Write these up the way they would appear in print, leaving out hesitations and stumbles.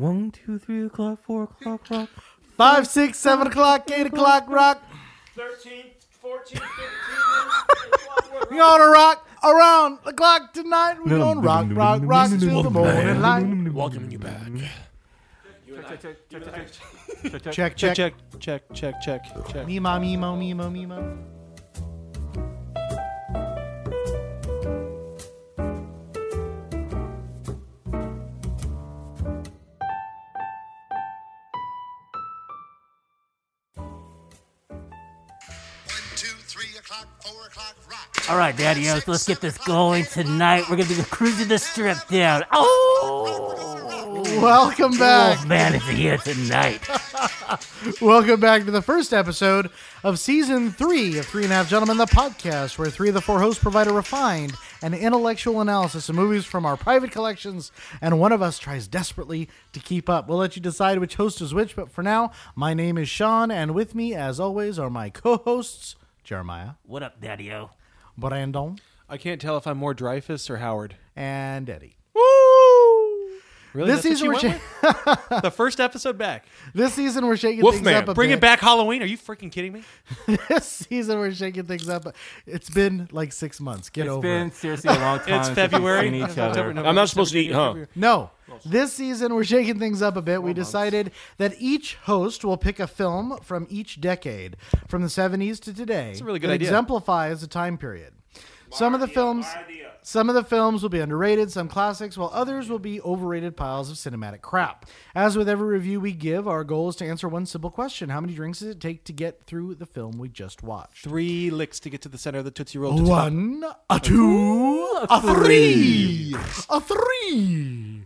1, 2, 3 o'clock, 4 o'clock, rock. 5, 6, 7 o'clock, 8 o'clock, rock. 13, 14, 15. We're on a rock around the clock tonight. We're on rock, rock, rock till the morning light. Welcoming you back. Check, check, check, check, check, check, check, check. Mimo, mimo, mimo, mimo. All right, Daddy-O's, let's get this going tonight. We're going to be cruising the strip down. Oh! Welcome back. Wolfman is here tonight. Welcome back to the first episode of Season 3 of Three and a Half Gentlemen, the podcast, where three of the four hosts provide a refined and intellectual analysis of movies from our private collections, and one of us tries desperately to keep up. We'll let you decide which host is which, but for now, my name is Sean, and with me, as always, are my co-hosts, Jeremiah. What up, Daddy-O? Brandon. I can't tell if I'm more Dreyfuss or Howard. And Eddie. Woo! Really? This season we're the first episode back. This season we're shaking things up a bit. Bring it back Halloween. Are you freaking kidding me? This season we're shaking things up. It's been like 6 months. Get over it. It's been seriously a long time. It's February. Each other. I'm not supposed to eat, huh? No. This season, we're shaking things up a bit. We decided that each host will pick a film from each decade, from the 70s to today. That's a really good idea. It exemplifies the time period. Some of the films will be underrated, some classics, while others will be overrated piles of cinematic crap. As with every review we give, our goal is to answer one simple question. How many drinks does it take to get through the film we just watched? 3 licks to get to the center of the Tootsie Roll. 1, a 2, a 3. A 3.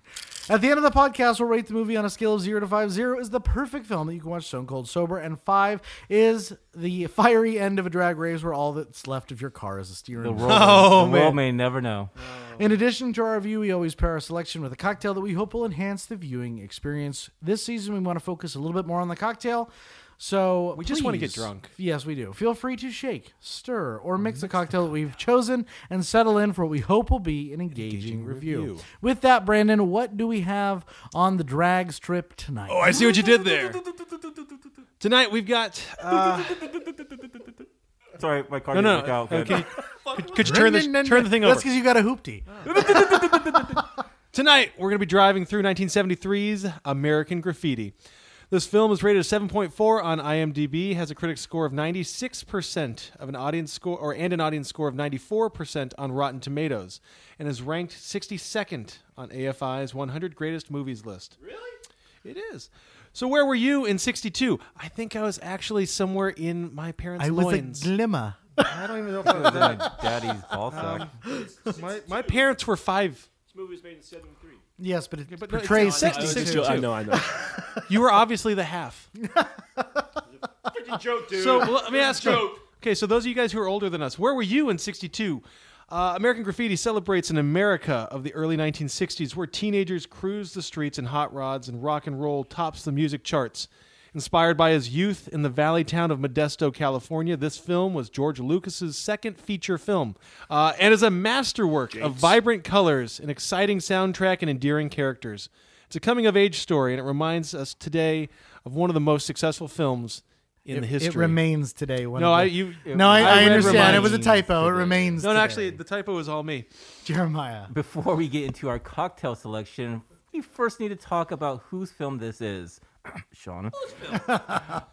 At the end of the podcast, we'll rate the movie on a scale of 0 to 5. 0 is the perfect film that you can watch stone cold sober, and 5 is the fiery end of a drag race where all that's left of your car is a steering wheel. The world may never know. In addition to our review, we always pair our selection with a cocktail that we hope will enhance the viewing experience. This season, we want to focus a little bit more on the cocktail. So we just want to get drunk. Yes, we do. Feel free to shake, stir, or mix the cocktail that we've chosen and settle in for what we hope will be an engaging review. With that, Brandon, what do we have on the drag strip tonight? Oh, I see what you did there. Tonight we've got... Sorry, my car didn't work out. Okay. Could you turn the thing over? That's because you got a hoopty. Oh. Tonight we're going to be driving through 1973's American Graffiti. This film is rated a 7.4 on IMDb, has a critic score of 96% of an audience score, and an audience score of 94% on Rotten Tomatoes, and is ranked 62nd on AFI's 100 Greatest Movies list. Really? It is. So where were you in 1962? I think I was actually somewhere in my parents' loins. I was a glimmer. I don't even know if I was in my daddy's ball sack. My parents were 5. This movie was made in 1973. Yes, but it portrays 66. I know. You were obviously the half. Freaking joke, dude. So let me ask you. Okay, so those of you guys who are older than us, where were you in 1962? American Graffiti celebrates an America of the early 1960s where teenagers cruise the streets in hot rods and rock and roll tops the music charts. Inspired by his youth in the valley town of Modesto, California, this film was George Lucas's second feature film and is a masterwork of vibrant colors, an exciting soundtrack, and endearing characters. It's a coming-of-age story, and it reminds us today of one of the most successful films in the history. It remains today. I understand. It was a typo. It remains today. No, actually, the typo was all me. Jeremiah. Before we get into our cocktail selection, we first need to talk about whose film this is. Sean.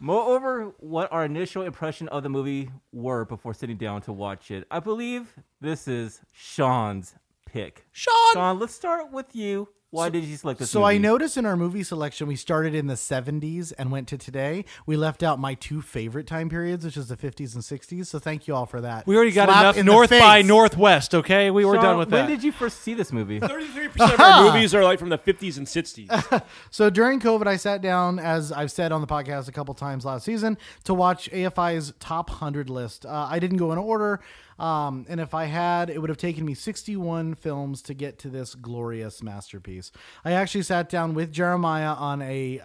Moreover, what our initial impression of the movie were before sitting down to watch it. I believe this is Sean's pick. Sean, let's start with you. Why did you select this movie? So I noticed in our movie selection, we started in the 70s and went to today. We left out my 2 favorite time periods, which is the 50s and 60s. So thank you all for that. We already got enough North by Northwest, okay? We were done with that. When did you first see this movie? 33% of our movies are like from the 50s and 60s. So during COVID, I sat down, as I've said on the podcast a couple times last season, to watch AFI's top 100 list. I didn't go in order. And if I had, it would have taken me 61 films to get to this glorious masterpiece. I actually sat down with Jeremiah on a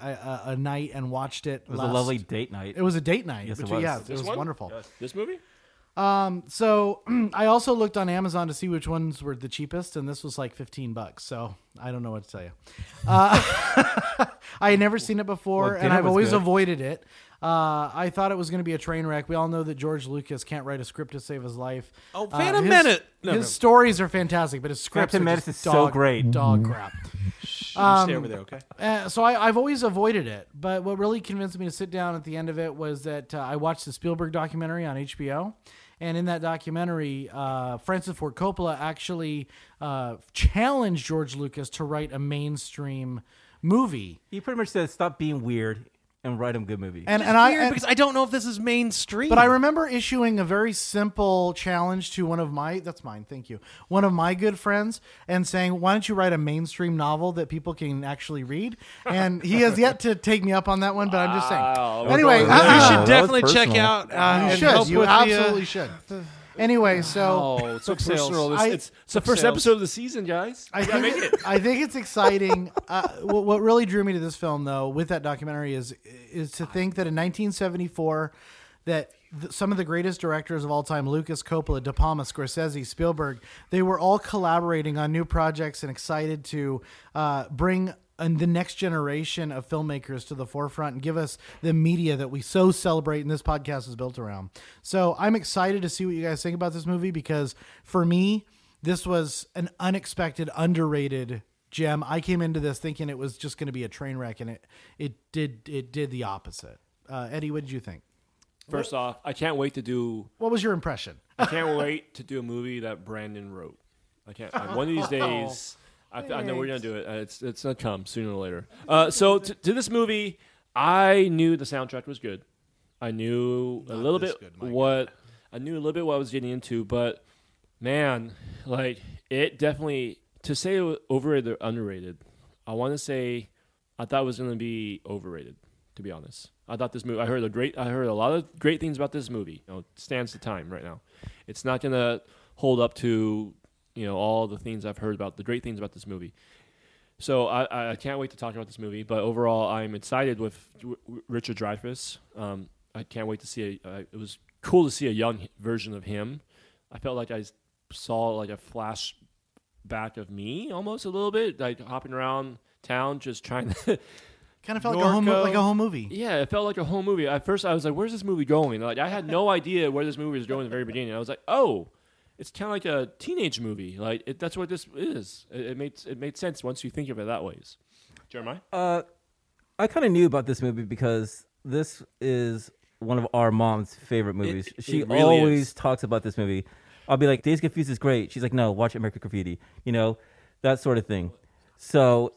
night and watched it. It was a lovely date night. It was a date night. Yes, it was. Yeah, it was wonderful. Yes. This movie? So I also looked on Amazon to see which ones were the cheapest, and this was like $15. So I don't know what to tell you. I had never seen it before, and I've always avoided it. I thought it was going to be a train wreck. We all know that George Lucas can't write a script to save his life. Oh, Phantom Menace! His stories are fantastic, but his scripts Phantom Menace is so great. Dog crap. Stay over there, okay? So I've always avoided it, but what really convinced me to sit down at the end of it was that I watched the Spielberg documentary on HBO. And in that documentary, Francis Ford Coppola actually challenged George Lucas to write a mainstream movie. He pretty much said, "Stop being weird and write a good movie." And because I don't know if this is mainstream. But I remember issuing a very simple challenge to one of my good friends, and saying, "Why don't you write a mainstream novel that people can actually read?" And he has yet to take me up on that one. But I'm just saying. Anyway, you should definitely check out. You absolutely should. Anyway, so it's so personal. It's the first episode of the season, guys. I think it's exciting. What really drew me to this film, though, with that documentary, is to think that in 1974, that some of the greatest directors of all time, Lucas, Coppola, De Palma, Scorsese, Spielberg, they were all collaborating on new projects and excited to bring the next generation of filmmakers to the forefront and give us the media that we so celebrate and this podcast is built around. So I'm excited to see what you guys think about this movie, because for me, this was an unexpected, underrated gem. I came into this thinking it was just going to be a train wreck, and it did the opposite. Eddie, what did you think? First off, I can't wait to do... What was your impression? I can't wait to do a movie that Brandon wrote. I can't. One of these days... I know we're going to do it. It's going to come sooner or later. So to this movie, I knew the soundtrack was good. I knew a little bit what I was getting into, but man, like, it definitely, to say it was overrated or underrated, I want to say I thought it was going to be overrated, to be honest. I thought this movie, I heard a lot of great things about this movie. You know, it stands the time right now. It's not going to hold up to, you know, all the things I've heard about, the great things about this movie. So I can't wait to talk about this movie. But overall, I'm excited with Richard Dreyfuss. I can't wait to see. It was cool to see a young version of him. I felt like I saw like a flashback of me almost a little bit, like hopping around town, just trying to. Kind of felt like a home movie. Yeah, it felt like a home movie. At first, I was like, "Where's this movie going?" Like, I had no idea where this movie was going in the very beginning. I was like, "Oh." It's kind of like a teenage movie. Like that's what this is. It made sense once you think of it that way. Jeremiah? I kind of knew about this movie because this is one of our mom's favorite movies. She always talks about this movie. I'll be like, "Days Confused is great." She's like, "No, watch American Graffiti." You know, that sort of thing. So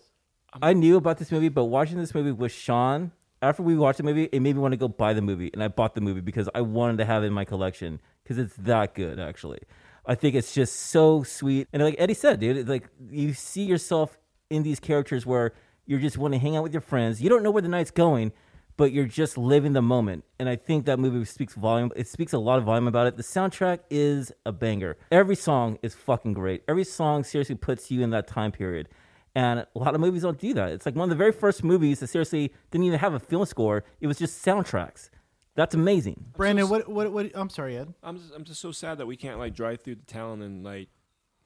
I knew about this movie, but watching this movie with Sean, after we watched the movie, it made me want to go buy the movie. And I bought the movie because I wanted to have it in my collection because it's that good, actually. I think it's just so sweet. And like Eddie said, dude, like you see yourself in these characters where you just want to hang out with your friends. You don't know where the night's going, but you're just living the moment. And I think that movie speaks volume. It speaks a lot of volume about it. The soundtrack is a banger. Every song is fucking great. Every song seriously puts you in that time period. And a lot of movies don't do that. It's like one of the very first movies that seriously didn't even have a film score. It was just soundtracks. That's amazing, Brandon. What? I'm sorry, Ed. I'm just so sad that we can't like drive through the town and like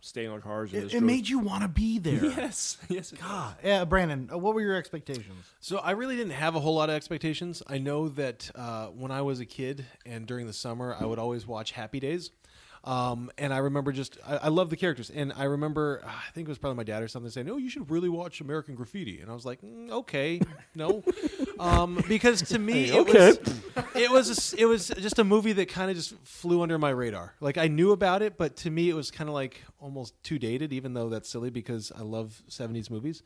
stay in our cars. It made you want to be there. Yes. God, yeah, Brandon. What were your expectations? So I really didn't have a whole lot of expectations. I know that when I was a kid and during the summer, I would always watch Happy Days. And I remember I love the characters. And I remember, I think it was probably my dad or something saying, "Oh, you should really watch American Graffiti." And I was like, okay, no. Because to me, it was just a movie that kind of just flew under my radar. Like I knew about it, but to me it was kind of like almost too dated, even though that's silly because I love 70s movies.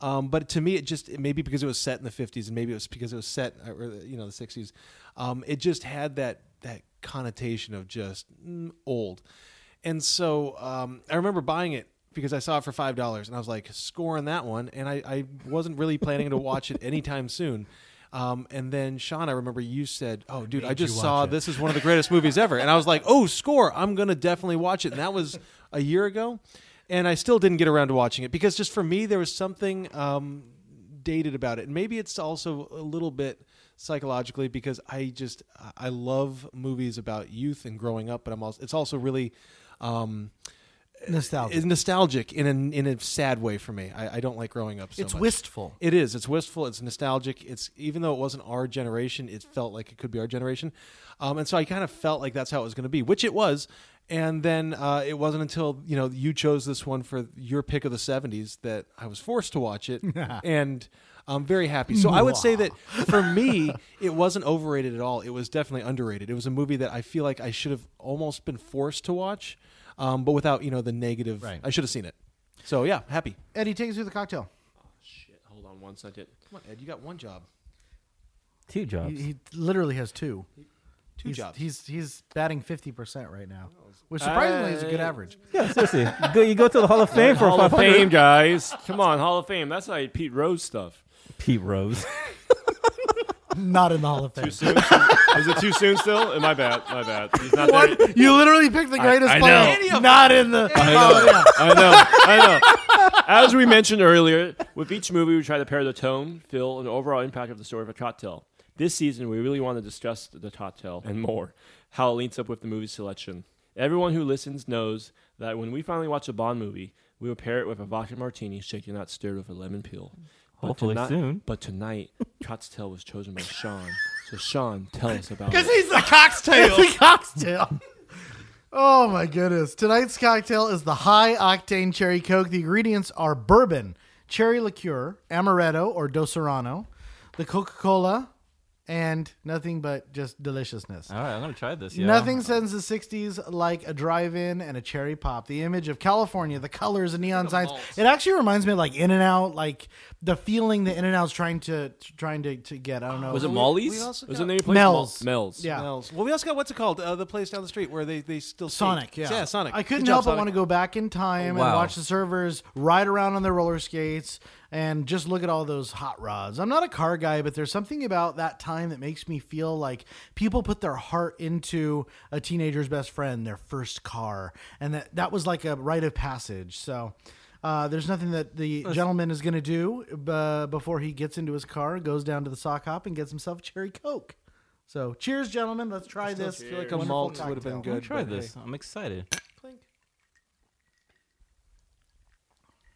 But to me, maybe because it was set in the 50s and maybe it was because it was set, you know, the 60s. It just had that connotation of just old. And so I remember buying it because I saw it for $5 and I was like scoring that one. And I wasn't really planning to watch it anytime soon. And then Sean, I remember you said, "Oh dude, I just saw this is one of the greatest movies ever." And I was like, "Oh, score. I'm going to definitely watch it." And that was a year ago. And I still didn't get around to watching it because just for me, there was something dated about it. And maybe it's also a little bit psychologically because I love movies about youth and growing up, but it's also really nostalgic. It's nostalgic in a sad way for me. I don't like growing up so much. It's wistful. It is. It's wistful. It's nostalgic. It's, even though it wasn't our generation, it felt like it could be our generation. And so I kind of felt like that's how it was going to be, which it was. And then it wasn't until, you know, you chose this one for your pick of the 70s that I was forced to watch it. And I'm very happy. So I would say that for me, it wasn't overrated at all. It was definitely underrated. It was a movie that I feel like I should have almost been forced to watch, but without, you know, the negative. Right. I should have seen it. So, yeah, happy. Eddie, take us through the cocktail. Oh, shit. Hold on one second. Come on, Ed. You got one job. Two jobs. He literally has two. Two jobs. He's batting 50% right now, which surprisingly is a good average. Yeah, seriously. You go to the Hall of Fame for a Hall of Fame, guys. Come on, Hall of Fame. That's like Pete Rose stuff. Pete Rose. Not in the Hall of Fame. Too soon? Is it too soon still? My bad. He's not what? There. You literally picked the greatest player. Not in the... I know. As we mentioned earlier, with each movie, we try to pair the tone, feel, and overall impact of the story of a cocktail. This season, we really want to discuss the cocktail and more, how it links up with the movie selection. Everyone who listens knows that when we finally watch a Bond movie, we will pair it with a vodka martini shaken not stirred with a lemon peel. Hopefully soon. But tonight, cocktail was chosen by Sean. So Sean, tell us about it. Because he's the cocktail. It's the cocktail. Oh, my goodness. Tonight's cocktail is the high-octane cherry Coke. The ingredients are bourbon, cherry liqueur, amaretto or Doserano, the Coca-Cola, and nothing but just deliciousness. All right, I'm going to try this. Yeah. Nothing sends the 60s like a drive-in and a cherry pop. The image of California, the colors and neon signs. Malt. It actually reminds me of like In-N-Out, like the feeling that In-N-Out's trying to get. I don't know. Was it Molly's? Was the name of the place? Mel's. Yeah. Mel's. Well, we also got, what's it called? The place down the street where they still Sonic. Yeah. Yeah, Sonic. I couldn't help but want to go back in time and watch the servers ride around on their roller skates. And just look at all those hot rods. I'm not a car guy, but there's something about that time that makes me feel like people put their heart into a teenager's best friend, their first car. And that was like a rite of passage. So there's nothing that the gentleman is going to do before he gets into his car, goes down to the sock hop, and gets himself a cherry Coke. So cheers, gentlemen. Let's try this. I feel like a malt cocktail would have been good. I'll try this. Hey. I'm excited. Clink.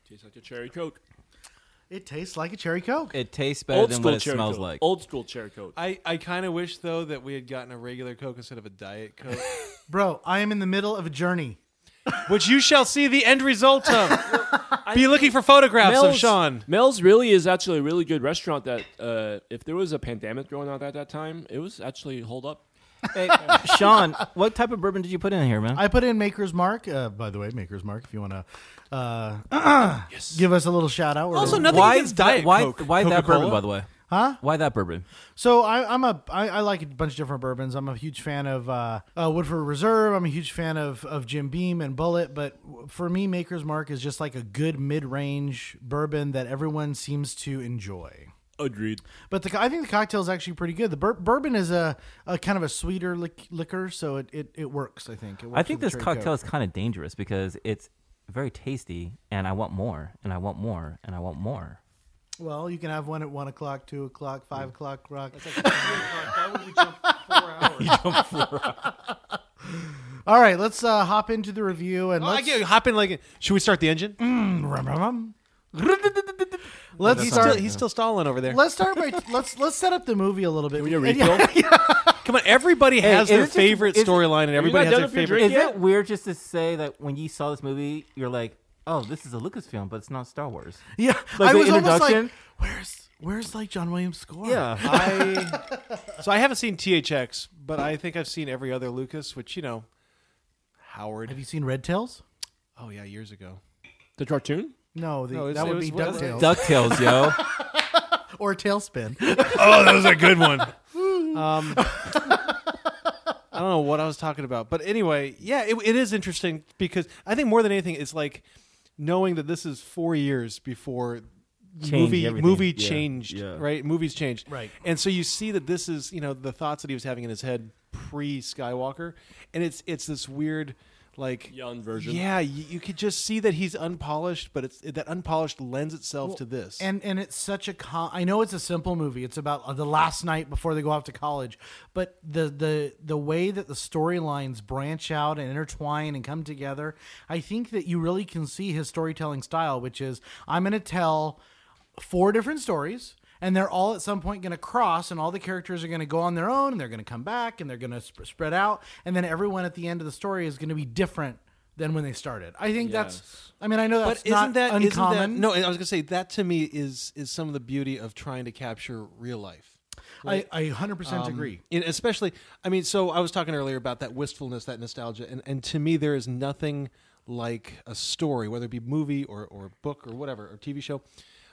Tastes like a cherry Coke. It tastes like a cherry Coke. It tastes better than what it smells like. Old school cherry Coke. I kind of wish, though, that we had gotten a regular Coke instead of a Diet Coke. Bro, I am in the middle of a journey. Which you shall see the end result of. Be looking for photographs of Sean. Mel's really is actually a really good restaurant that if there was a pandemic going on at that time, it was actually hold up. Hey, Sean, what type of bourbon did you put in here, man? I put in Maker's Mark. By the way, Maker's Mark, if you want to give us a little shout out. Also, nothing against Diet Coke. Why that bourbon, by the way? Huh? Why that bourbon? So I like a bunch of different bourbons. I'm a huge fan of Woodford Reserve. I'm a huge fan of Jim Beam and Bulleit. But for me, Maker's Mark is just like a good mid-range bourbon that everyone seems to enjoy. Agreed. But I think the cocktail is actually pretty good. The bourbon is a kind of a sweeter liquor, so it works, I think. I think this cocktail is kind of dangerous because it's very tasty, and I want more, and I want more, and I want more. Well, you can have one at 1 o'clock, 2 o'clock, 5 o'clock. That's like 3 o'clock. Why would we jump 4 hours? All right, let's hop into the review. And hop in like... Should we start the engine? He's still stalling over there. Let's start by let's set up the movie a little bit. Can we do a refill? Yeah. Come on, everybody has their favorite storyline, and everybody has their favorite. Is it weird just to say that when you saw this movie, you're like, "Oh, this is a Lucasfilm, but it's not Star Wars." Yeah, like I was almost like, "Where's like John Williams' score?" Yeah. So I haven't seen THX, but I think I've seen every other Lucas, which you know, Howard. Have you seen Red Tails? Oh yeah, years ago. The cartoon. No, that would be DuckTales. DuckTales, yo. Or Tailspin. Oh, that was a good one. I don't know what I was talking about. But anyway, yeah, it is interesting because I think more than anything, it's like knowing that this is 4 years before movie changed, yeah. Right? Movies changed. Right. And so you see that this is, you know, the thoughts that he was having in his head pre-Skywalker. And it's this weird... like young version. Yeah, you could just see that he's unpolished, but it's that unpolished lends itself to this. And it's such a I know it's a simple movie. It's about the last night before they go off to college, but the way that the storylines branch out and intertwine and come together, I think that you really can see his storytelling style, which is I'm going to tell 4 different stories. And they're all at some point going to cross, and all the characters are going to go on their own, and they're going to come back, and they're going to spread out. And then everyone at the end of the story is going to be different than when they started. I think that's, I mean, I know that's not uncommon. No, I was going to say that to me is some of the beauty of trying to capture real life. Like, I 100% agree. Especially, I mean, so I was talking earlier about that wistfulness, that nostalgia. And to me, there is nothing like a story, whether it be movie or book or whatever, or TV show,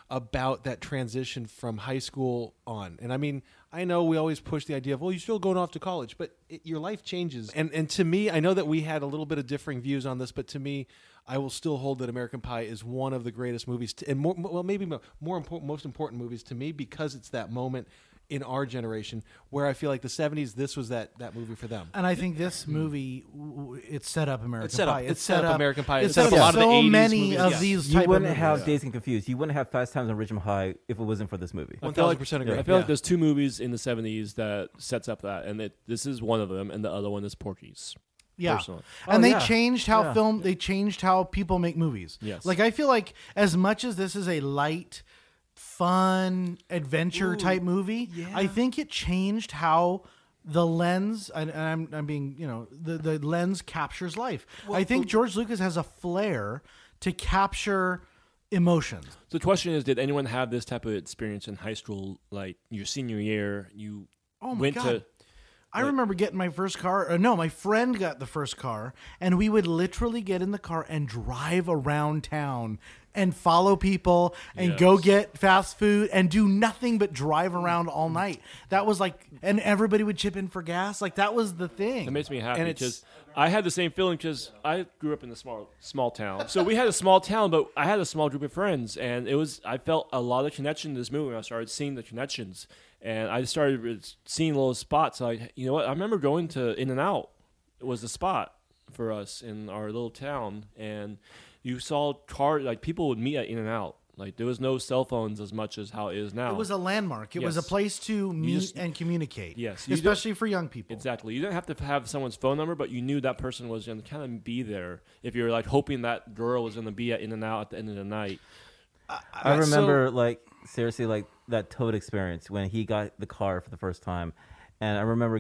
about that transition from high school on. And I mean, I know we always push the idea of, well, you're still going off to college, but your life changes. And to me, I know that we had a little bit of differing views on this, but to me, I will still hold that American Pie is one of the greatest movies, most important movies to me, because it's that moment in our generation where I feel like the 70s, this was that movie for them. And I think this movie, it's set up American Pie. It's set up American Pie. It's set up a lot of the 80s movies. So many of these type of movies. You wouldn't have Dazed and Confused. You wouldn't have Fast Times on Ridgemont High if it wasn't for this movie. 1,000% agree. I feel like there's 2 movies in the 70s that sets up that, and this is one of them, and the other one is Porky's. Yeah, personally. They changed how people make movies. Yes. Like, I feel like as much as this is a light, fun adventure type movie, I think it changed how the lens, and I'm being, the lens captures life. Well, I think George Lucas has a flair to capture emotions. The question is, did anyone have this type of experience in high school, like your senior year? You went to... I remember getting my first car. My friend got the first car, and we would literally get in the car and drive around town and follow people and go get fast food and do nothing but drive around all night. That was like, and everybody would chip in for gas. Like, that was the thing. It makes me happy because I had the same feeling because I grew up in a small town. So we had a small town, but I had a small group of friends, and I felt a lot of connection to this movie when I started seeing the connections. And I started seeing little spots. Like, you know what? I remember going to In-N-Out. It was the spot for us in our little town. And you saw people would meet at In-N-Out. Like, there was no cell phones as much as how it is now. It was a landmark. It was a place to meet and communicate. Yes. Especially for young people. Exactly. You didn't have to have someone's phone number, but you knew that person was going to kind of be there. If you were, like, hoping that girl was going to be at In-N-Out at the end of the night. I remember, seriously, that Toad experience when he got the car for the first time. And I remember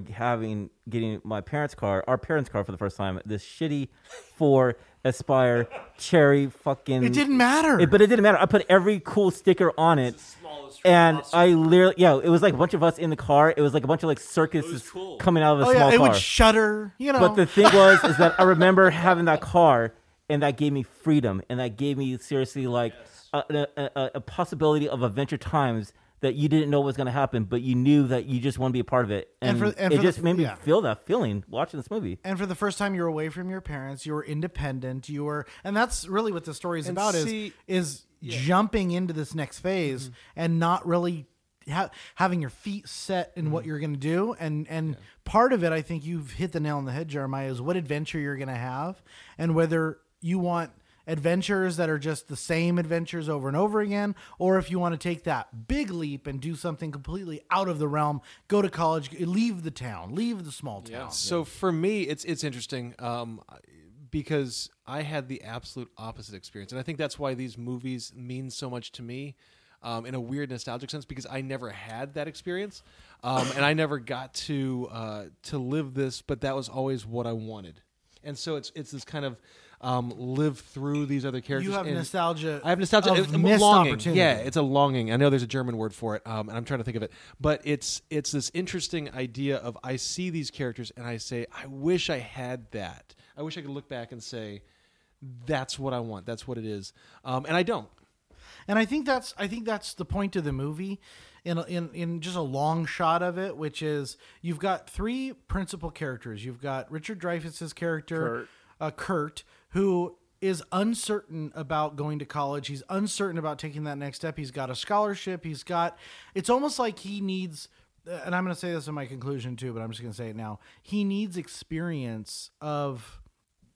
getting our parents' car for the first time, this shitty Ford Aspire cherry fucking... It didn't matter. But it didn't matter. I put every cool sticker on it. And I literally... Yeah, it was like a bunch of us in the car. It was like a bunch of circuses coming out of a small car. It would shudder, But the thing was is that I remember having that car, and that gave me freedom. And that gave me seriously a possibility of Adventure Times that you didn't know was going to happen, but you knew that you just want to be a part of it. And it just made me feel that feeling watching this movie. And for the first time, you were away from your parents. You were independent. And that's really what the story is about, is jumping into this next phase and not really having your feet set in what you're going to do. And part of it, I think you've hit the nail on the head, Jeremiah, is what adventure you're going to have and whether you want adventures that are just the same adventures over and over again, or if you want to take that big leap and do something completely out of the realm, go to college, leave the town, leave the small town. Yeah. So for me, it's interesting because I had the absolute opposite experience. And I think that's why these movies mean so much to me in a weird nostalgic sense, because I never had that experience and I never got to live this, but that was always what I wanted. And so it's this kind of live through these other characters. You have nostalgia. I have nostalgia. It's missed opportunity. Yeah, it's a longing. I know there's a German word for it, and I'm trying to think of it. But it's this interesting idea of I see these characters and I say, I wish I had that. I wish I could look back and say, that's what I want. That's what it is. And I don't. And I think that's the point of the movie, in just a long shot of it, which is you've got 3 principal characters. You've got Richard Dreyfuss's character, Kurt, who is uncertain about going to college. He's uncertain about taking that next step. He's got a scholarship. It's almost like he needs, and I'm going to say this in my conclusion too, but I'm just going to say it now. He needs experience of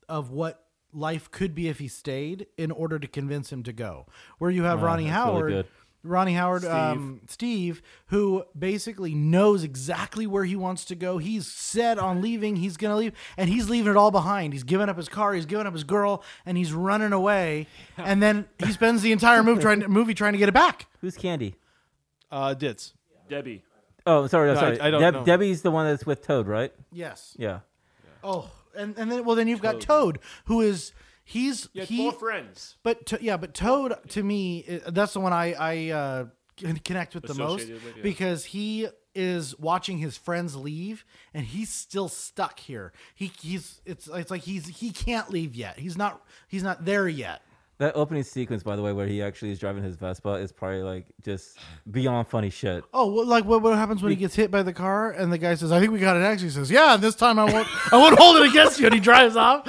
of what life could be if he stayed in order to convince him to go. Where you have Ronnie Howard, Steve, who basically knows exactly where he wants to go. He's set on leaving. He's going to leave, and he's leaving it all behind. He's given up his car. He's given up his girl, and he's running away. And then he spends the entire movie trying to get it back. Who's Candy? Ditz. Debbie. Oh, sorry. I don't know. Debbie's the one that's with Toad, right? Yes. Yeah. Oh, and then you've got Toad, who is... He's four friends, but Toad to me, that's the one I connect with the most because he is watching his friends leave and he's still stuck here. He can't leave yet. He's not there yet. That opening sequence, by the way, where he actually is driving his Vespa is probably like just beyond funny shit. Oh, well, like what happens when he gets hit by the car and the guy says, "I think we got an X." He says, "Yeah, and this time I won't hold it against you," and he drives off.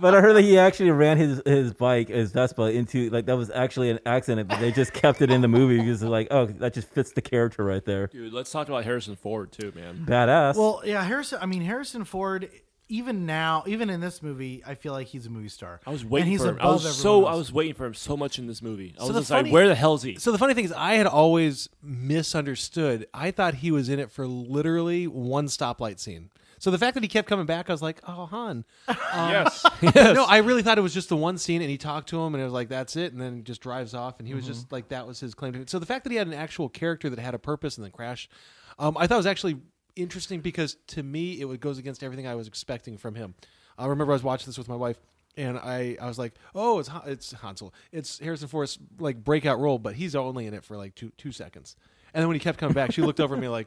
But I heard that he actually ran his bike, his Vespa, into, like, that was actually an accident, but they just kept it in the movie because they're like, oh, that just fits the character right there. Dude, let's talk about Harrison Ford, too, man. Badass. Well, yeah, Harrison Ford, even now, even in this movie, I feel like he's a movie star. I was waiting for him. I was waiting for him so much in this movie. Where the hell is he? So the funny thing is, I had always misunderstood. I thought he was in it for literally one stoplight scene. So the fact that he kept coming back, I was like, oh, Han. Yes. No, I really thought it was just the one scene, and he talked to him, and it was like, that's it, and then he just drives off, and he was just like, that was his claim to it. So the fact that he had an actual character that had a purpose and then crashed, I thought was actually interesting because, to me, it goes against everything I was expecting from him. I remember I was watching this with my wife, and I was like, oh, it's Han Solo. It's Harrison Ford's like breakout role, but he's only in it for like two seconds. And then when he kept coming back, she looked over at me like,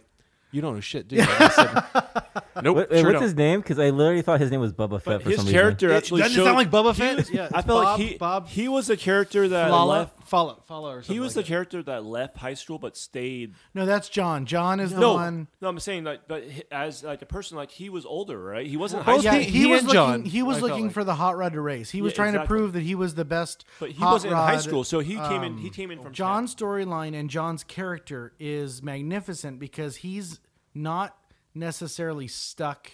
you don't know shit, dude. Nope. What's his name? Because I literally thought his name was Bubba Fett for some reason. His character actually doesn't sound like Bubba Fett. I felt like he was a character that left. Follow or something. He was the character that left high school but stayed. No, that's John. John is the one. No, I'm saying like, but as like a person, like he was older, right? He wasn't high school. He was looking for the hot rod to race. He was trying to prove that he was the best. But he wasn't in high school, so he came in. He came in from John's storyline, and John's character is magnificent because he's not necessarily stuck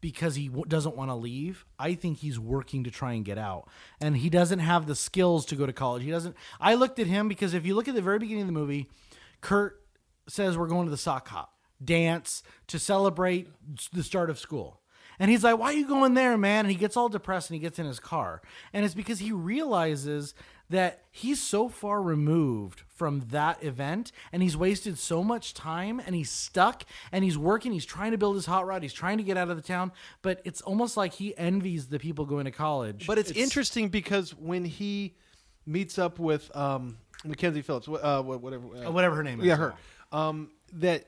because he doesn't want to leave. I think he's working to try and get out, and he doesn't have the skills to go to college. He doesn't. I looked at him because if you look at the very beginning of the movie, Kurt says we're going to the sock hop dance to celebrate the start of school. And he's like, why are you going there, man? And he gets all depressed and he gets in his car. And it's because he realizes that he's so far removed from that event and he's wasted so much time and he's stuck and he's working. He's trying to build his hot rod. He's trying to get out of the town. But it's almost like he envies the people going to college. But it's interesting because when he meets up with Mackenzie Phillips, whatever her name is. Yeah, her. But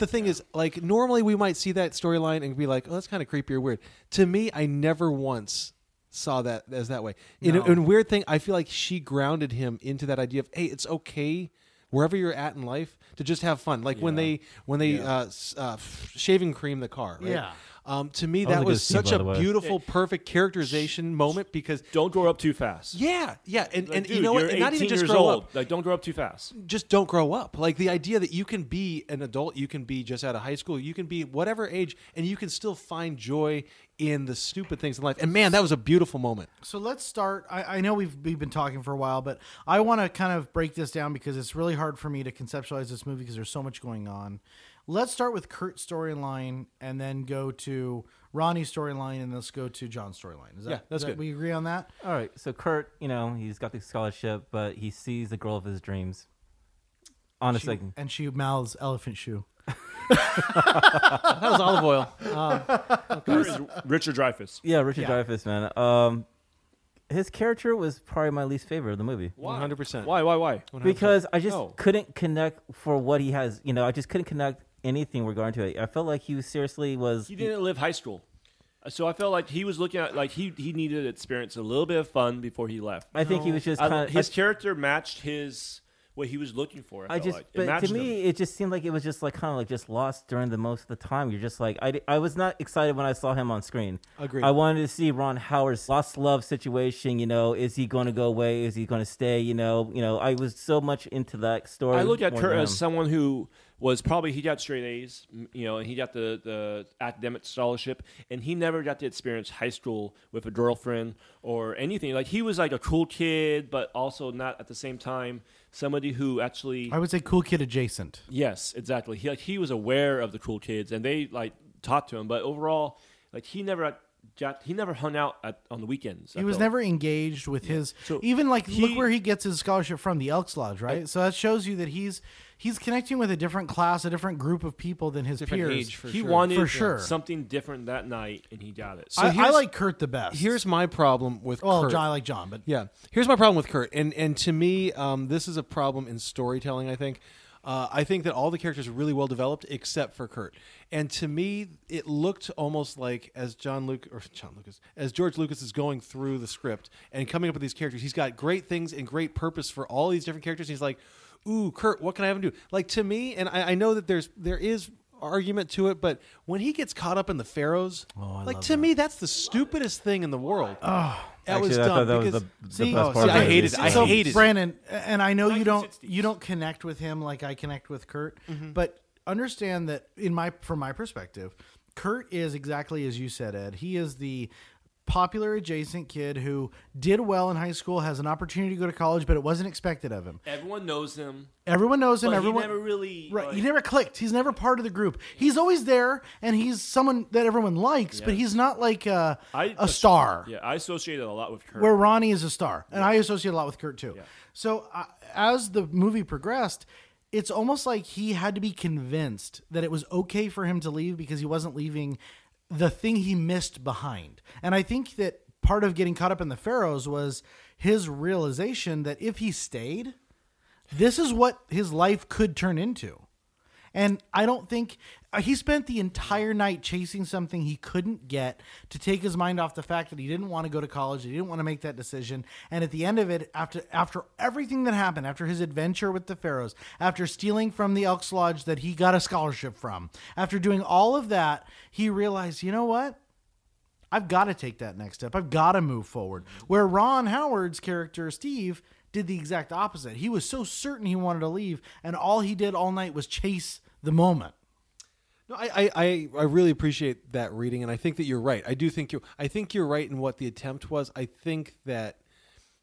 the thing is, like, normally we might see that storyline and be like, oh, that's kind of creepy or weird. To me, I never once saw that as that way. And weird thing, I feel like she grounded him into that idea of, hey, it's okay wherever you're at in life to just have fun. Like when they shaving cream the car, right? Yeah. To me, that was such a beautiful, perfect characterization moment because don't grow up too fast. Yeah, and dude, you know what? Not even just grow up. Like, don't grow up too fast. Just don't grow up. Like the idea that you can be an adult, you can be just out of high school, you can be whatever age, and you can still find joy in the stupid things in life. And man, that was a beautiful moment. So let's start. I know we've been talking for a while, but I want to kind of break this down because it's really hard for me to conceptualize this movie because there's so much going on. Let's start with Kurt's storyline and then go to Ronnie's storyline and let's go to John's storyline. Is that good. We agree on that? All right. So Kurt, you know, he's got the scholarship, but he sees the girl of his dreams. And she mouths elephant shoe. That was olive oil. Richard Dreyfuss. Yeah, Dreyfuss, man. His character was probably my least favorite of the movie. Why? 100%. Why? 100%. Because I just couldn't connect for what he has. You know, I just couldn't connect anything regarding to it. I felt like he was... He didn't live high school. So I felt like he was looking at... Like, he needed to experience a little bit of fun before he left. I think he was just kind of... His character matched what he was looking for. But to me, it just seemed like it was just like kind of like just lost during the most of the time. You're just like, I was not excited when I saw him on screen. Agreed. I wanted to see Ron Howard's lost love situation. You know, is he going to go away? Is he going to stay? You know, I was so much into that story. I look at Kurt as someone who was probably he got straight A's, you know, and he got the academic scholarship, and he never got to experience high school with a girlfriend or anything. Like, he was like a cool kid, but also not at the same time somebody who actually... I would say cool kid adjacent. Yes, exactly. He was aware of the cool kids, and they like talked to him, but overall, like, he never hung out on the weekends. He was never engaged with his... So even, like, look where he gets his scholarship from, the Elks Lodge, right? So that shows you that he's connecting with a different class, a different group of people than his peers. Age, for he sure. wanted for sure. something different that night, and he got it. So I like Kurt the best. Here's my problem with Kurt. Well, I like John, but... Yeah. Here's my problem with Kurt. And to me, this is a problem in storytelling, I think. I think that all the characters are really well developed except for Kurt. And to me, it looked almost like as George Lucas is going through the script and coming up with these characters, he's got great things and great purpose for all these different characters. He's like, ooh, Kurt, what can I have him do? Like, to me, and I know that there is argument to it, but when he gets caught up in the Pharaohs, like, to me, that's the stupidest thing in the world. Oh. That was dumb. I hated it. Brandon, and I know you don't connect with him like I connect with Kurt, mm-hmm. but understand that from my perspective, Kurt is exactly as you said, Ed. He is the popular adjacent kid who did well in high school, has an opportunity to go to college, but it wasn't expected of him. Everyone knows him. Everyone never really... Right. Like, he never clicked. He's never part of the group. He's always there, and he's someone that everyone likes, but he's not like a star. Yeah, I associated a lot with Kurt. Where Ronnie is a star, and I associate a lot with Kurt, too. Yeah. So as the movie progressed... It's almost like he had to be convinced that it was okay for him to leave because he wasn't leaving the thing he missed behind. And I think that part of getting caught up in the Pharaohs was his realization that if he stayed, this is what his life could turn into. And I don't think he spent the entire night chasing something he couldn't get to take his mind off the fact that he didn't want to go to college. He didn't want to make that decision. And at the end of it, after everything that happened, after his adventure with the Pharaohs, after stealing from the Elks Lodge that he got a scholarship from, after doing all of that, he realized, you know what? I've got to take that next step. I've got to move forward. Where Ron Howard's character, Steve, did the exact opposite. He was so certain he wanted to leave, and all he did all night was chase the moment. No, I really appreciate that reading, and I think that you're right. I think you're right in what the attempt was. I think that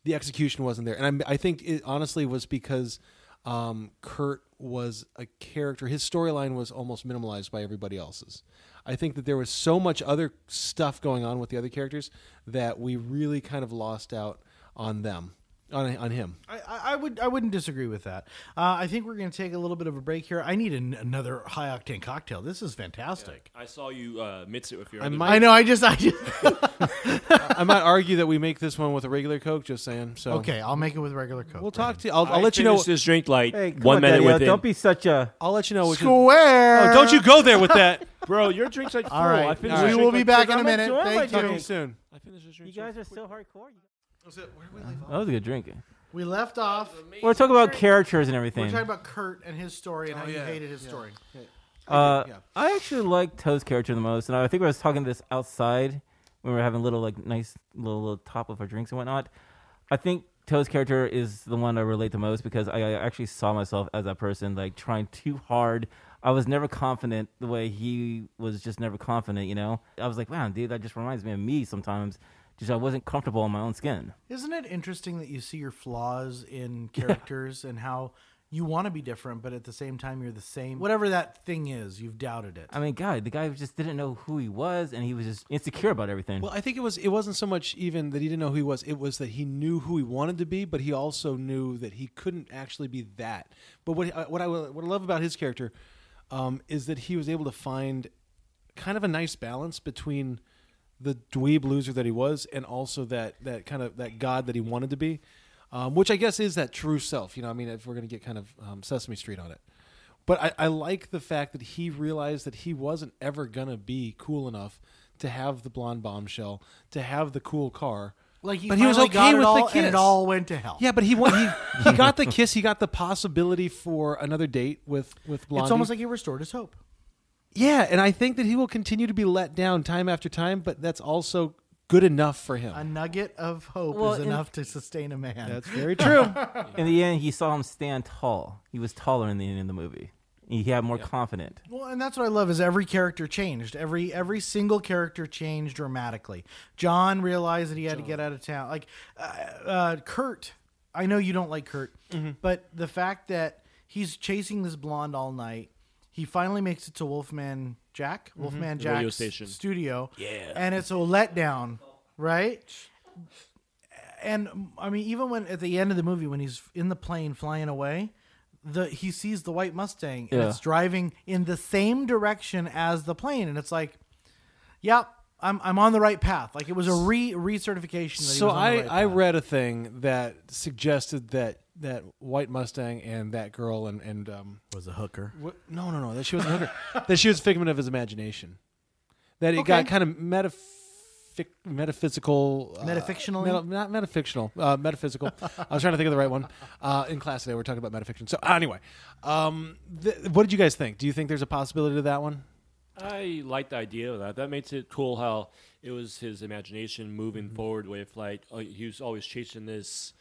the execution wasn't there, and I think it honestly was because Kurt was a character. His storyline was almost minimalized by everybody else's. I think that there was so much other stuff going on with the other characters that we really kind of lost out on them. On him. I wouldn't disagree with that. I think we're going to take a little bit of a break here. I need another high octane cocktail. This is fantastic. Yeah. I saw you mix it with your... I know. I might argue that we make this one with a regular Coke. Just saying. So okay, I'll make it with regular Coke. We'll talk to you. I'll let you know. This drink like hey, 1 minute with it. Don't be such a... I'll let you know. Square. Oh, don't you go there with that, bro. Your drink's like full. All right. We will be back in a minute. Thank you. Soon. You guys are so hardcore. Where did we leave off? That was a good drink. We left off. We're talking about characters and everything. We're talking about Kurt and his story and how you hated his story. Yeah. I actually like Toad's character the most, and I think I was talking this outside when we were having little like nice little top of our drinks and whatnot. I think Toad's character is the one I relate the most because I actually saw myself as that person, like trying too hard. I was never confident the way he was, just never confident. You know, I was like, wow, dude, that just reminds me of me sometimes. Just I wasn't comfortable in my own skin. Isn't it interesting that you see your flaws in characters and how you want to be different, but at the same time you're the same? Whatever that thing is, you've doubted it. I mean, God, the guy just didn't know who he was, and he was just insecure about everything. Well, I think it wasn't so much even that he didn't know who he was. It was that he knew who he wanted to be, but he also knew that he couldn't actually be that. But what I love about his character is that he was able to find kind of a nice balance between the dweeb loser that he was, and also that kind of that god that he wanted to be, which I guess is that true self. You know, I mean, if we're going to get kind of Sesame Street on it. But I like the fact that he realized that he wasn't ever going to be cool enough to have the blonde bombshell, to have the cool car. Like he but he was okay with the kiss. And it all went to hell. Yeah, but he got the kiss. He got the possibility for another date with Blondie. It's almost like he restored his hope. Yeah, and I think that he will continue to be let down time after time, but that's also good enough for him. A nugget of hope is enough to sustain a man. That's very true. In the end, he saw him stand tall. He was taller in the end in the movie. He had more confident. Well, and that's what I love is every character changed. Every single character changed dramatically. John realized that he had to get out of town. Like Kurt, I know you don't like Kurt, but the fact that he's chasing this blonde all night, he finally makes it to Wolfman Jack, Wolfman Jack's studio, and it's a letdown, right? And I mean, even when at the end of the movie, when he's in the plane flying away. He sees the white Mustang and it's driving in the same direction as the plane, and it's like, "Yep, I'm on the right path." Like it was a recertification. So I read a thing that suggested that white Mustang and that girl and was a hooker. No, that she was a hooker. That she was a figment of his imagination. That it got kind of metaphysical. I was trying to think of the right one. In class today, we're talking about metafiction. So anyway, what did you guys think? Do you think there's a possibility to that one? I like the idea of that. That makes it cool how it was his imagination moving forward with, like, he was always chasing this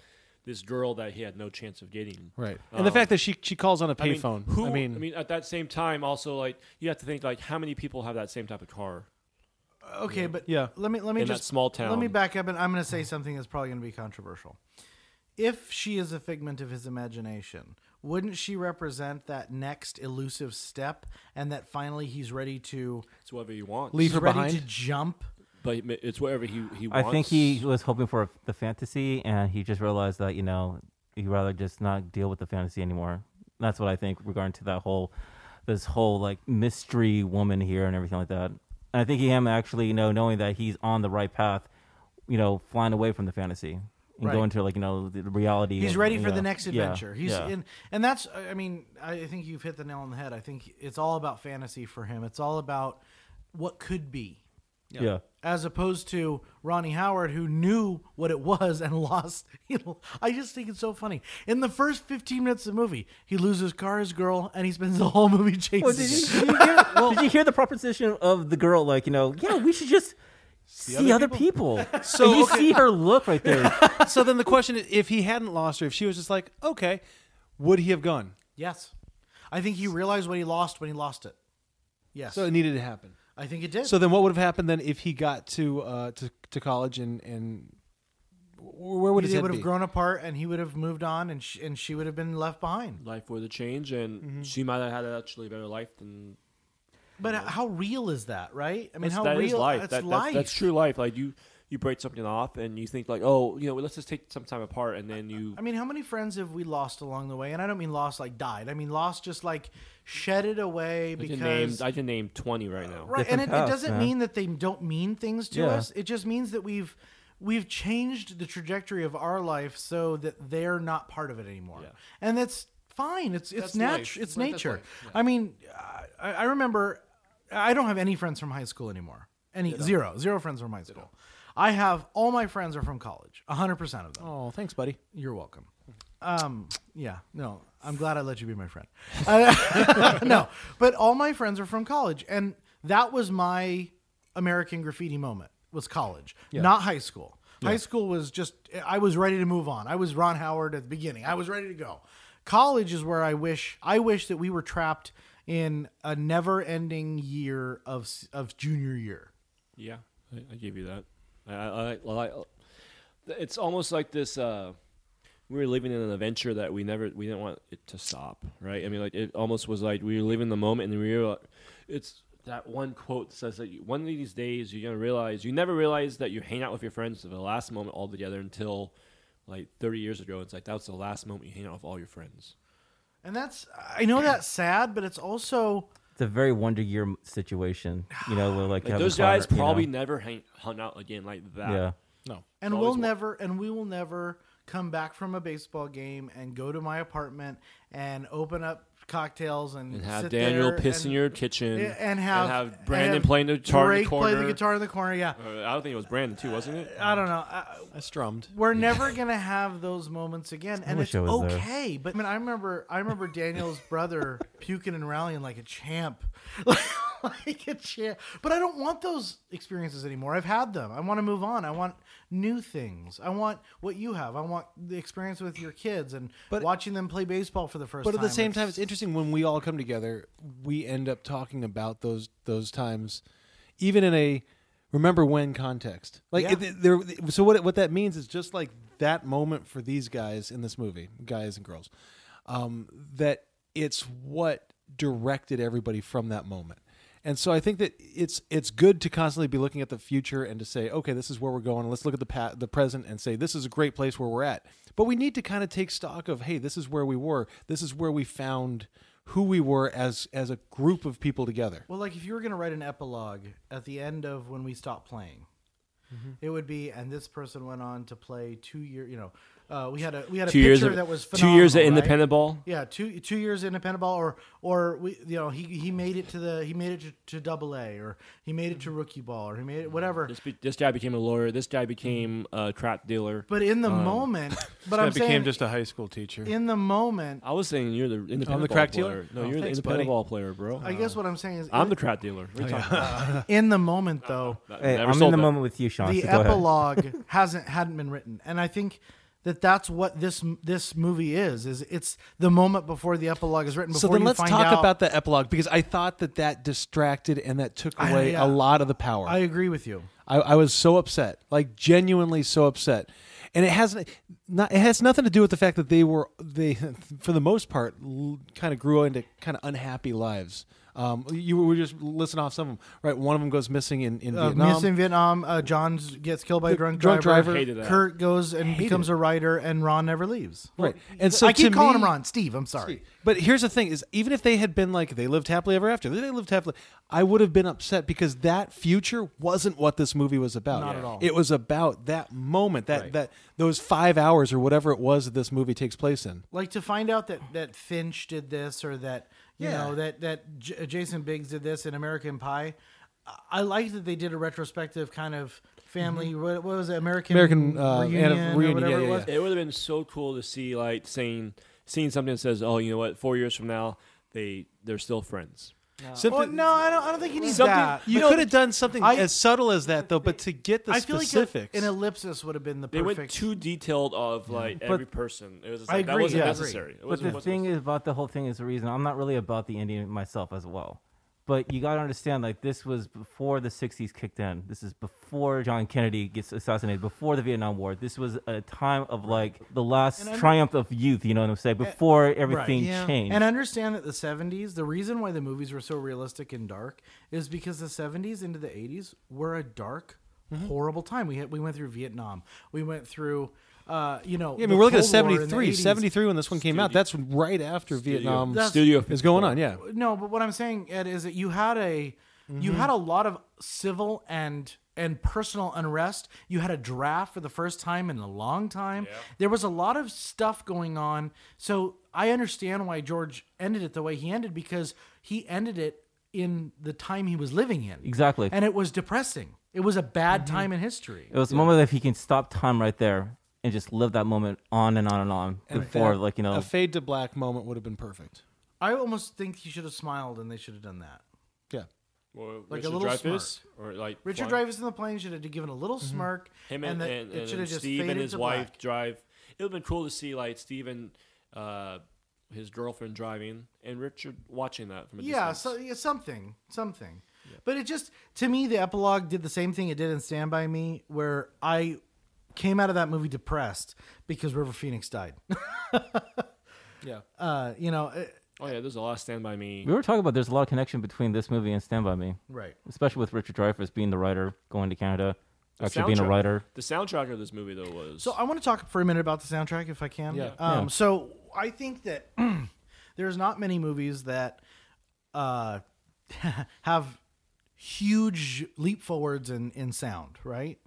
girl that he had no chance of getting. Right. And the fact that she calls on a payphone. I mean, at that same time, also, like, you have to think, like, how many people have that same type of car? Okay, yeah. But let me in just that small town. Let me back up, and I'm going to say something that's probably going to be controversial. If she is a figment of his imagination, wouldn't she represent that next elusive step, and that finally he's ready to? It's whatever he wants. Leave her behind. Ready to jump. But it's whatever he wants. I think he was hoping for the fantasy, and he just realized that he'd rather just not deal with the fantasy anymore. That's what I think regarding to that whole, this whole like mystery woman here and everything like that. And I think him actually, knowing that he's on the right path, flying away from the fantasy and going to the reality. He's ready for the next adventure. Yeah, and that's, I mean, I think you've hit the nail on the head. I think it's all about fantasy for him. It's all about what could be. Yeah. As opposed to Ronnie Howard, who knew what it was and lost. I just think it's so funny. In the first 15 minutes of the movie, he loses car, his girl, and he spends the whole movie chasing. Well, did you hear the proposition of the girl? Like, we should just see other people. So and you see her look right there. So then the question is, if he hadn't lost her, if she was just like, okay, would he have gone? Yes. I think he realized what he lost when he lost it. Yes. So it needed to happen. I think it did. So then what would have happened then if he got to college and where would his head be? They would have grown apart and he would have moved on and she would have been left behind. Life would have changed and she might have had actually a better life than... But how real is that, right? I mean, how real is life? That's true life. Like you break something off and you think like, oh, let's just take some time apart and then you... I mean, how many friends have we lost along the way? And I don't mean lost like died. I mean lost just like... Shed it away because... I can name 20 right now. Right, different and it doesn't mean that they don't mean things to us. It just means that we've changed the trajectory of our life so that they're not part of it anymore. Yeah. And that's fine. It's natural. It's nature. Yeah. I mean, I remember... I don't have any friends from high school anymore. Zero. Zero friends from high school. I have... All my friends are from college. 100% of them. Oh, thanks, buddy. You're welcome. Yeah, no... I'm glad I let you be my friend. No, but all my friends are from college. And that was my American Graffiti moment, was college, not high school. Yeah. High school was just, I was ready to move on. I was Ron Howard at the beginning. I was ready to go. College is where I wish that we were trapped in a never-ending year of junior year. Yeah, I give you that. It's almost like this... we were living in an adventure that we didn't want it to stop, right? I mean, like it almost was like we were living the moment, and it's that one quote that says that one of these days you're gonna realize you never realize that you hang out with your friends to the last moment all together until like 30 years ago. It's like that was the last moment you hang out with all your friends, and that's I know that's sad, but it's also it's a very Wonder Year situation, where like those guys probably never hung out again like that. Yeah, no, and we will never. Come back from a baseball game and go to my apartment and open up cocktails and have sit Daniel there piss in your kitchen and have Brandon playing the guitar in the corner. Play the guitar in the corner, yeah. I don't think it was Brandon too, wasn't it? I don't know. I strummed. We're never gonna have those moments again, and it's okay. There. But I mean, I remember Daniel's brother puking and rallying like a champ. like a chair. But I don't want those experiences anymore. I've had them. I want to move on. I want new things. I want what you have. I want the experience with your kids and watching them play baseball for the first time. But at the same time, it's interesting when we all come together, we end up talking about those times, even in a remember when context. So what that means is just like that moment for these guys in this movie, guys and girls, that it's what directed everybody from that moment. And so I think that it's good to constantly be looking at the future and to say, okay, this is where we're going. Let's look at the present and say, this is a great place where we're at. But we need to kind of take stock of, hey, this is where we were. This is where we found who we were as a group of people together. Well, like if you were going to write an epilogue at the end of when we stopped playing, mm-hmm. it would be, and this person went on to play 2 years, you know, we had a picture that was phenomenal, 2 years at independent ball. Yeah, two years at independent ball, or we, you know, he made it to he made it to double A, or he made it to rookie ball, or he made it whatever. This guy became a lawyer. This guy became a crap dealer. But in the moment, but I became just a high school teacher. In the moment, I was saying you're the independent ball crack dealer. No, you're the independent ball player, bro. I guess what I'm saying is I'm the crap dealer. In the moment, though, I'm in the moment with you, Sean. The epilogue hadn't been written, and I think that's what this movie is it's the moment before the epilogue is written. So then let's talk about the epilogue, because I thought that distracted and that took away a lot of the power. I agree with you. I was so upset, like genuinely so upset. And it has nothing to do with the fact that they for the most part kind of grew into kind of unhappy lives. You were just listing off some of them, right? One of them goes missing in Vietnam. John gets killed by a drunk driver. Kurt goes and becomes a writer, and Ron never leaves. Right, and so I keep calling him Ron. Steve, I'm sorry. Steve. But here's the thing: is even if they had been like they lived happily ever after, I would have been upset, because that future wasn't what this movie was about. Not at all. It was about that moment, that those 5 hours or whatever it was that this movie takes place in. Like to find out that Finch did this, or that. You know, that Jason Biggs did this in American Pie. I like that they did a retrospective kind of family. Mm-hmm. What was it? American reunion or whatever it was. Yeah. It would have been so cool to see, like, seeing something that says, "Oh, you know what? 4 years from now, they're still friends." I don't think you need that. You could have done something as subtle as that, though. But to get the specifics, like an ellipsis would have been the perfect. They went too detailed of every person. It was just that wasn't necessary. But the thing is about the whole thing is the reason I'm not really about the ending myself as well. But you got to understand, like, this was before the '60s kicked in. This is before John Kennedy gets assassinated, before the Vietnam War. This was a time of, like, the last triumph of youth, you know what I'm saying, before everything changed. And understand that the '70s, the reason why the movies were so realistic and dark is because the '70s into the '80s were a dark, horrible time. We went through Vietnam. We went through... we're looking at 73 when this one came out. That's right after Vietnam is going on. Yeah, no, but what I'm saying, Ed, is that you had a lot of civil and personal unrest. You had a draft for the first time in a long time. Yeah. There was a lot of stuff going on. So I understand why George ended it the way he ended, because he ended it in the time he was living in. Exactly, and it was depressing. It was a bad time in history. It was a moment that if he can stop time right there. And just live that moment on and on and on. A fade to black moment would have been perfect. I almost think he should have smiled, and they should have done that. Yeah, well, like Richard a little Dreyfuss, smirk. Or like Richard Dreyfuss in the plane should have given a little smirk. Him and should have just Steve and his wife black. Drive. It would have been cool to see, like, Steve and his girlfriend driving, and Richard watching that from a distance. something. Yeah. But it just, to me, the epilogue did the same thing it did in Stand By Me, where I came out of that movie depressed because River Phoenix died. Yeah. There's a lot of Stand By Me. We were talking about there's a lot of connection between this movie and Stand By Me. Right. Especially with Richard Dreyfuss being the writer, going to Canada, actually being a writer. The soundtrack of this movie, though, was... So I want to talk for a minute about the soundtrack, if I can. Yeah. So I think that there's not many movies that have huge leap forwards in sound, right?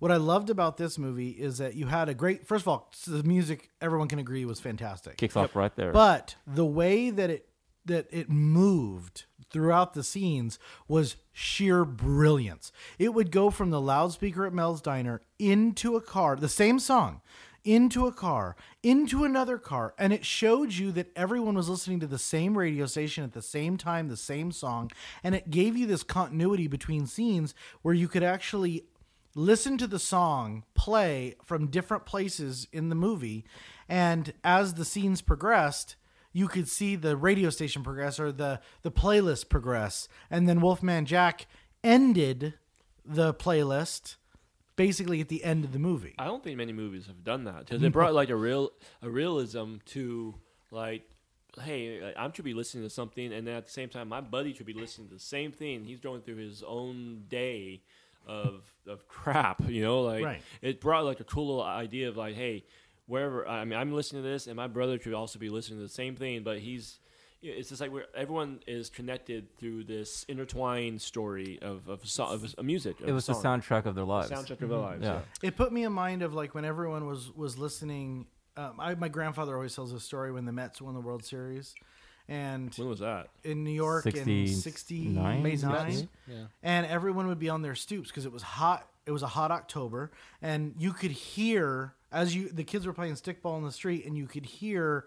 What I loved about this movie is that you had a great... First of all, the music, everyone can agree, was fantastic. Kicks off right there. But the way that it moved throughout the scenes was sheer brilliance. It would go from the loudspeaker at Mel's Diner into a car, the same song, into a car, into another car, and it showed you that everyone was listening to the same radio station at the same time, the same song, and it gave you this continuity between scenes where you could actually listen to the song play from different places in the movie, and as the scenes progressed, you could see the radio station progress or the playlist progress, and then Wolfman Jack ended the playlist basically at the end of the movie. I don't think many movies have done that because it brought like a realism to like, hey, I should be listening to something, and then at the same time, my buddy should be listening to the same thing. He's going through his own day of crap, you know. Like right. It brought like a cool little idea of like, hey, wherever I'm listening to this, and my brother should also be listening to the same thing, but he's. It's just like where everyone is connected through this intertwined story of music. It was the soundtrack of their lives. Yeah. It put me in mind of like when everyone was listening. My grandfather always tells a story when the Mets won the World Series. And when was that? In New York in 69. Yeah. And everyone would be on their stoops because it was hot. It was a hot October. And you could hear, the kids were playing stickball in the street, and you could hear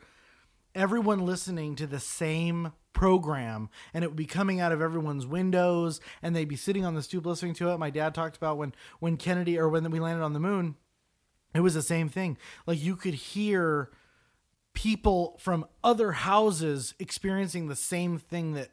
everyone listening to the same program, and it would be coming out of everyone's windows, and they'd be sitting on the stoop listening to it. My dad talked about when Kennedy or when we landed on the moon, it was the same thing. Like you could hear people from other houses experiencing the same thing that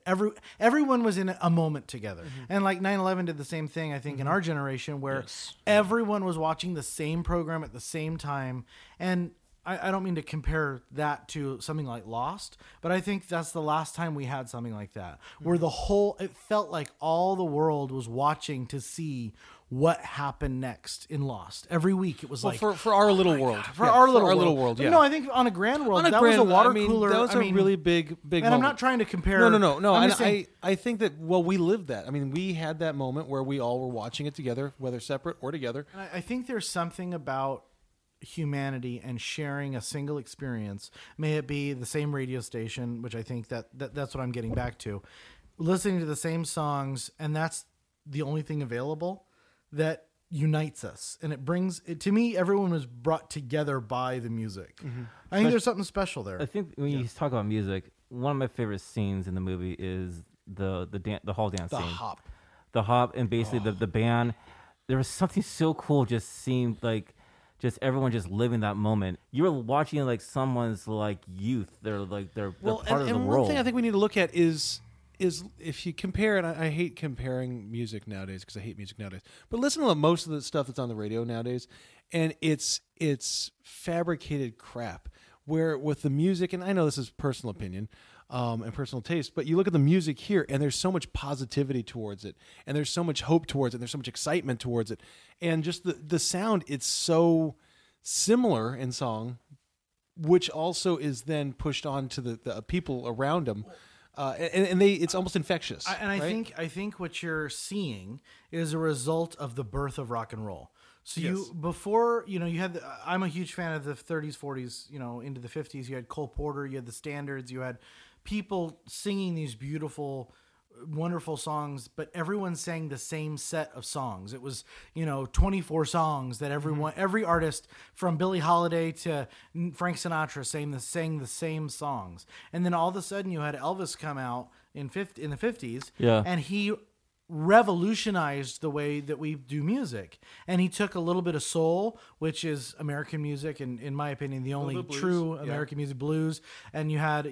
everyone was in a moment together. Mm-hmm. And like 9/11 did the same thing, I think, in our generation where everyone was watching the same program at the same time. And I don't mean to compare that to something like Lost, but I think that's the last time we had something like that, where it felt like all the world was watching to see what happened next in Lost. Every week it was for our little world. Yeah. No, I think on a grand world, was a water cooler. That was a really big moment. I'm not trying to compare. No. And I think that, we lived that. I mean, we had that moment where we all were watching it together, whether separate or together. I think there's something about humanity and sharing a single experience, may it be the same radio station, which I think that's what I'm getting back to, listening to the same songs, and that's the only thing available that unites us, and it brings it to me. Everyone was brought together by the music. Mm-hmm. I think there's something special there. I think when you talk about music, one of my favorite scenes in the movie is the hall dance scene. The hop, and basically the band. There was something so cool. Just seemed like. Just everyone just living that moment. You're watching like someone's like youth. They're like they're part of the world. One thing I think we need to look at is if you compare, and I hate comparing music nowadays because I hate music nowadays. But listen to most of the stuff that's on the radio nowadays, and it's fabricated crap. Where with the music, and I know this is personal opinion. And personal taste, but you look at the music here, and there's so much positivity towards it, and there's so much hope towards it, and there's so much excitement towards it, and just the sound, it's so similar in song, which also is then pushed on to the people around them, and it's almost infectious. I think what you're seeing is a result of the birth of rock and roll. So you had. I'm a huge fan of the 30s, 40s, into the 50s. You had Cole Porter, you had the Standards, you had people singing these beautiful, wonderful songs, but everyone sang the same set of songs. It was 24 songs that every artist from Billie Holiday to Frank Sinatra sang the same songs. And then all of a sudden, you had Elvis come out in the 50s, and he revolutionized the way that we do music, and he took a little bit of soul, which is American music, and in my opinion the only true American music, blues, and you had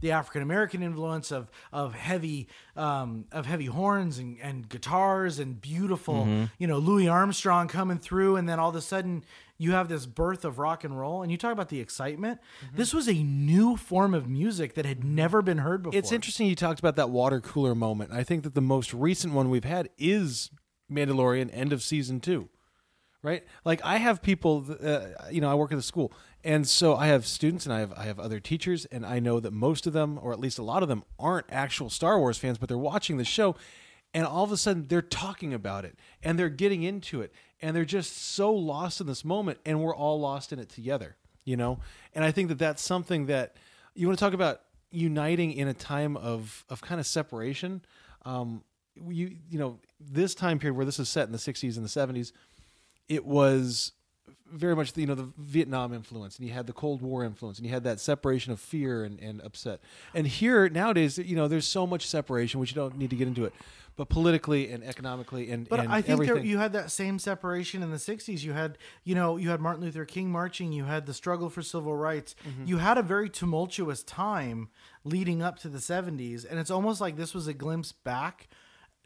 the African American influence of heavy horns and guitars and beautiful Louis Armstrong coming through, and then all of a sudden you have this birth of rock and roll, and you talk about the excitement. Mm-hmm. This was a new form of music that had never been heard before. It's interesting you talked about that water cooler moment. I think that the most recent one we've had is Mandalorian, end of season 2, right? Like I have people, I work at the school, and so I have students and I have other teachers, and I know that most of them, or at least a lot of them, aren't actual Star Wars fans, but they're watching the show, and all of a sudden they're talking about it, and they're getting into it. And they're just so lost in this moment, and we're all lost in it together, And I think that that's something that you want to talk about uniting in a time of kind of separation. This time period where this is set in the 60s and the 70s, it was very much the Vietnam influence, and you had the Cold War influence, and you had that separation of fear and upset. And here nowadays, there's so much separation, which you don't need to get into it, but politically and economically and I think you had that same separation in the 60s. You had Martin Luther King marching, you had the struggle for civil rights. Mm-hmm. You had a very tumultuous time leading up to the 70s, and it's almost like this was a glimpse back.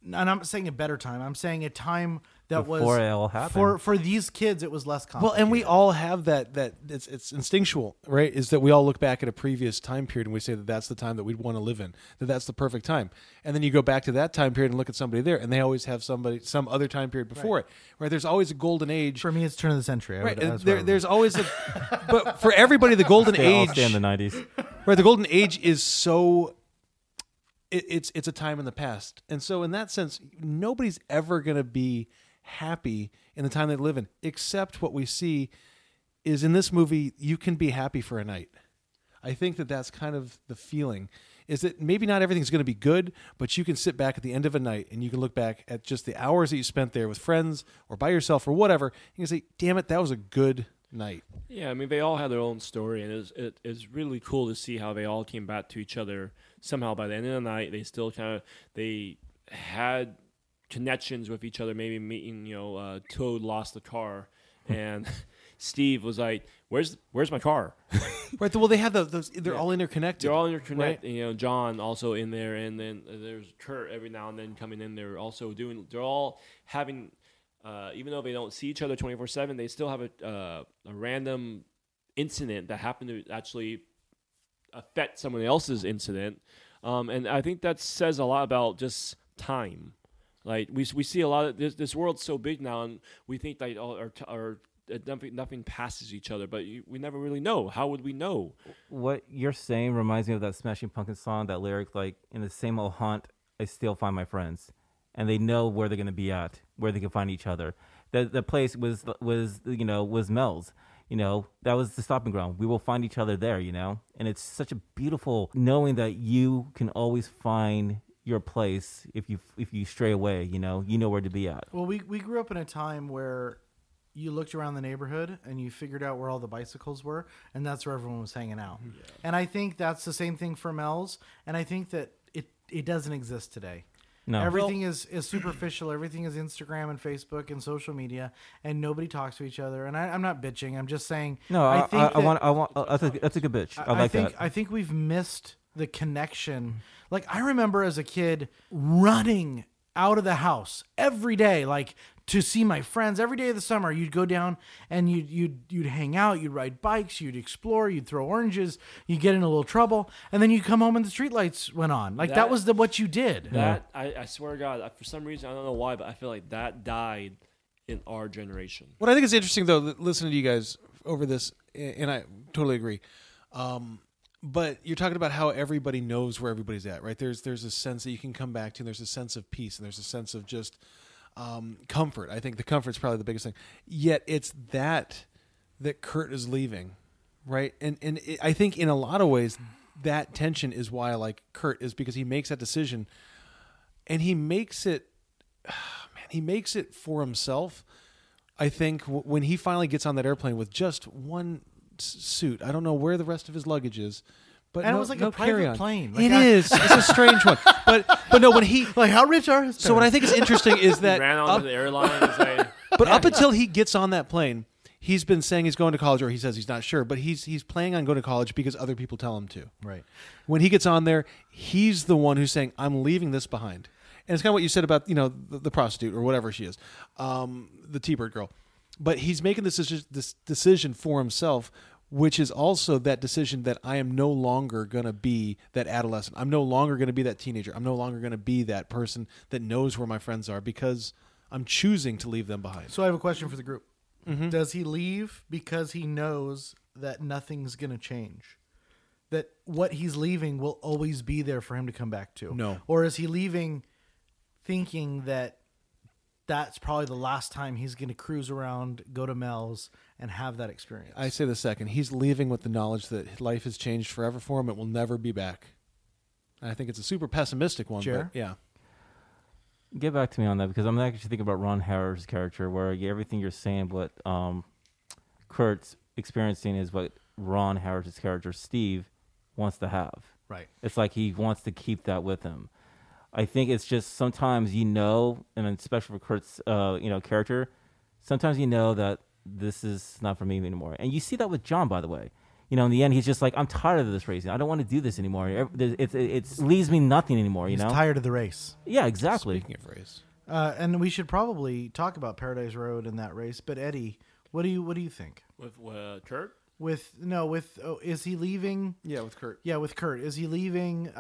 And I'm not saying a better time. I'm saying a time that before it all happened. For these kids, it was less complicated. Well, and we all have that it's instinctual, right? Is that we all look back at a previous time period and we say that that's the time that we'd want to live in, that that's the perfect time. And then you go back to that time period and look at somebody there, and they always have some other time period before it. Right? There's always a golden age. For me, it's turn of the century. There's always a, but for everybody, the golden age. They all stay in the 90s. Right, the golden age is so. It's a time in the past. And so in that sense, nobody's ever going to be happy in the time they live in, except what we see is in this movie, you can be happy for a night. I think that that's kind of the feeling, is that maybe not everything's going to be good, but you can sit back at the end of a night and you can look back at just the hours that you spent there with friends or by yourself or whatever. You can say, damn it, that was a good night. Yeah, I mean, they all had their own story, and it's really cool to see how they all came back to each other somehow. By the end of the night, they still they had connections with each other. Maybe meeting, Toad lost the car, and Steve was like, "Where's my car?" Right. Well, they had those. They're all interconnected. They're all interconnected. Right? John also in there, and then there's Kurt every now and then coming in. They're also doing. They're all having. Even though they don't see each other 24/7, they still have a random incident that happened to actually affect someone else's incident, and I think that says a lot about just time. Like we see a lot of this world's so big now, and we think that nothing passes each other, but we never really know. How would we know? What you're saying reminds me of that Smashing Pumpkins song, that lyric, like, "In the same old haunt, I still find my friends." And they know where they're going to be at, where they can find each other. The place was Mel's. That was the stopping ground. We will find each other there, And it's such a beautiful knowing that you can always find your place if you stray away, you know where to be at. Well, we grew up in a time where you looked around the neighborhood and you figured out where all the bicycles were, and that's where everyone was hanging out. Yeah. And I think that's the same thing for Mel's, and I think that it doesn't exist today. No. Everything is superficial. Everything is Instagram and Facebook and social media, and nobody talks to each other. And I'm not bitching. I'm just saying. No, I want. That's a good bitch. I think that. I think we've missed the connection. Like, I remember as a kid running out of the house every day, like to see my friends every day of the summer. You'd go down and you'd hang out. You'd ride bikes. You'd explore. You'd throw oranges. You'd get in a little trouble, and then you come home and the streetlights went on. Like that was what you did. That I swear to God, for some reason I don't know why, but I feel like that died in our generation. What I think is interesting though, listening to you guys over this, and I totally agree. But you're talking about how everybody knows where everybody's at, right? There's a sense that you can come back to. And there's a sense of peace, and there's a sense of just. Comfort. I think the comfort's probably the biggest thing. Yet it's that Kurt is leaving, right? And I think in a lot of ways that tension is why I like Kurt, is because he makes that decision, and he makes it for himself. I think when he finally gets on that airplane with just one suit, I don't know where the rest of his luggage is. But and no, it was like a private plane. Like it is. It's a strange one. But no, when he... Like, how rich are his parents? So what I think is interesting is that... He ran onto the airline and said... But up until he gets on that plane, he's been saying he's going to college, or he says he's not sure, but he's planning on going to college because other people tell him to. Right. When he gets on there, he's the one who's saying, I'm leaving this behind. And it's kind of what you said about, the prostitute or whatever she is, the T-Bird girl. But he's making this decision for himself, which is also that decision that I am no longer going to be that adolescent. I'm no longer going to be that teenager. I'm no longer going to be that person that knows where my friends are, because I'm choosing to leave them behind. So I have a question for the group. Mm-hmm. Does he leave because he knows that nothing's going to change? That what he's leaving will always be there for him to come back to? No. Or is he leaving thinking that that's probably the last time he's going to cruise around, go to Mel's, and have that experience? I say the second. He's leaving with the knowledge that life has changed forever for him. It will never be back. And I think it's a super pessimistic one. Sure. But yeah. Get back to me on that, because I'm actually thinking about Ron Howard's character, where everything you're saying, but Kurt's experiencing is what Ron Howard's character Steve wants to have. Right. It's like he wants to keep that with him. I think it's just sometimes you know, and especially for Kurt's character, sometimes you know that this is not for me anymore. And you see that with John, by the way. You know, in the end, he's just like, I'm tired of this racing. I don't want to do this anymore. It leaves me nothing anymore, you know? He's tired of the race. Yeah, exactly. Speaking of race. And we should probably talk about Paradise Road and that race. But Eddie, what do you think? With Kurt? Is he leaving? Yeah, with Kurt. Yeah, with Kurt. Is he leaving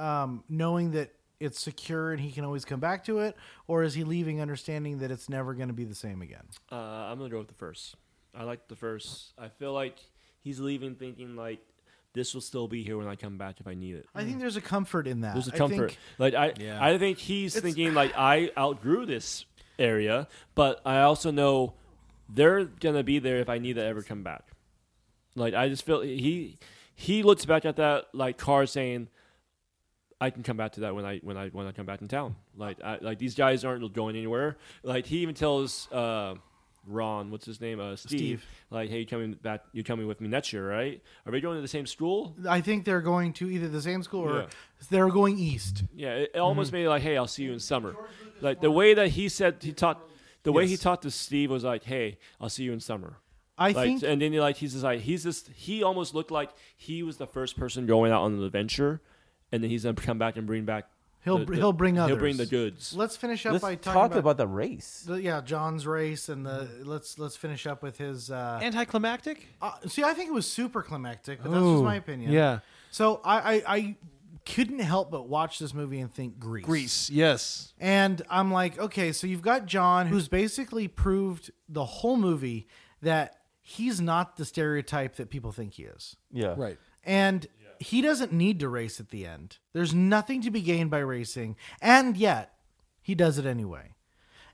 knowing that it's secure and he can always come back to it? Or is he leaving understanding that it's never going to be the same again? I'm going to go with the first. I like the first. I feel like he's leaving thinking, like, this will still be here when I come back if I need it. I think there's a comfort in that. There's a comfort. I think he's thinking, like, I outgrew this area, but I also know they're going to be there if I need to ever come back. Like, I just feel he looks back at that, like, car saying, I can come back to that when I come back in town. Like, these guys aren't going anywhere. Like, he even tells... Ron, what's his name? Steve. Like, hey, you're coming with me next year, right? Are they going to the same school? I think they're going to either the same school or they're going east. Yeah, it almost made it like, hey, I'll see you in summer. Like, the way that he said way he talked to Steve was like, hey, I'll see you in summer. I think, and then he almost looked like he was the first person going out on an adventure, and then he's gonna come back and bring back. He'll bring others. He'll bring the goods. Let's finish up by talking about the race. John's race and let's finish up with his anticlimactic. I think it was super climactic, but that's just my opinion. Yeah. So I couldn't help but watch this movie and think Grease. Grease, yes. And I'm like, okay, so you've got John, who's basically proved the whole movie that he's not the stereotype that people think he is. Yeah. Right. And he doesn't need to race at the end. There's nothing to be gained by racing, and yet he does it anyway.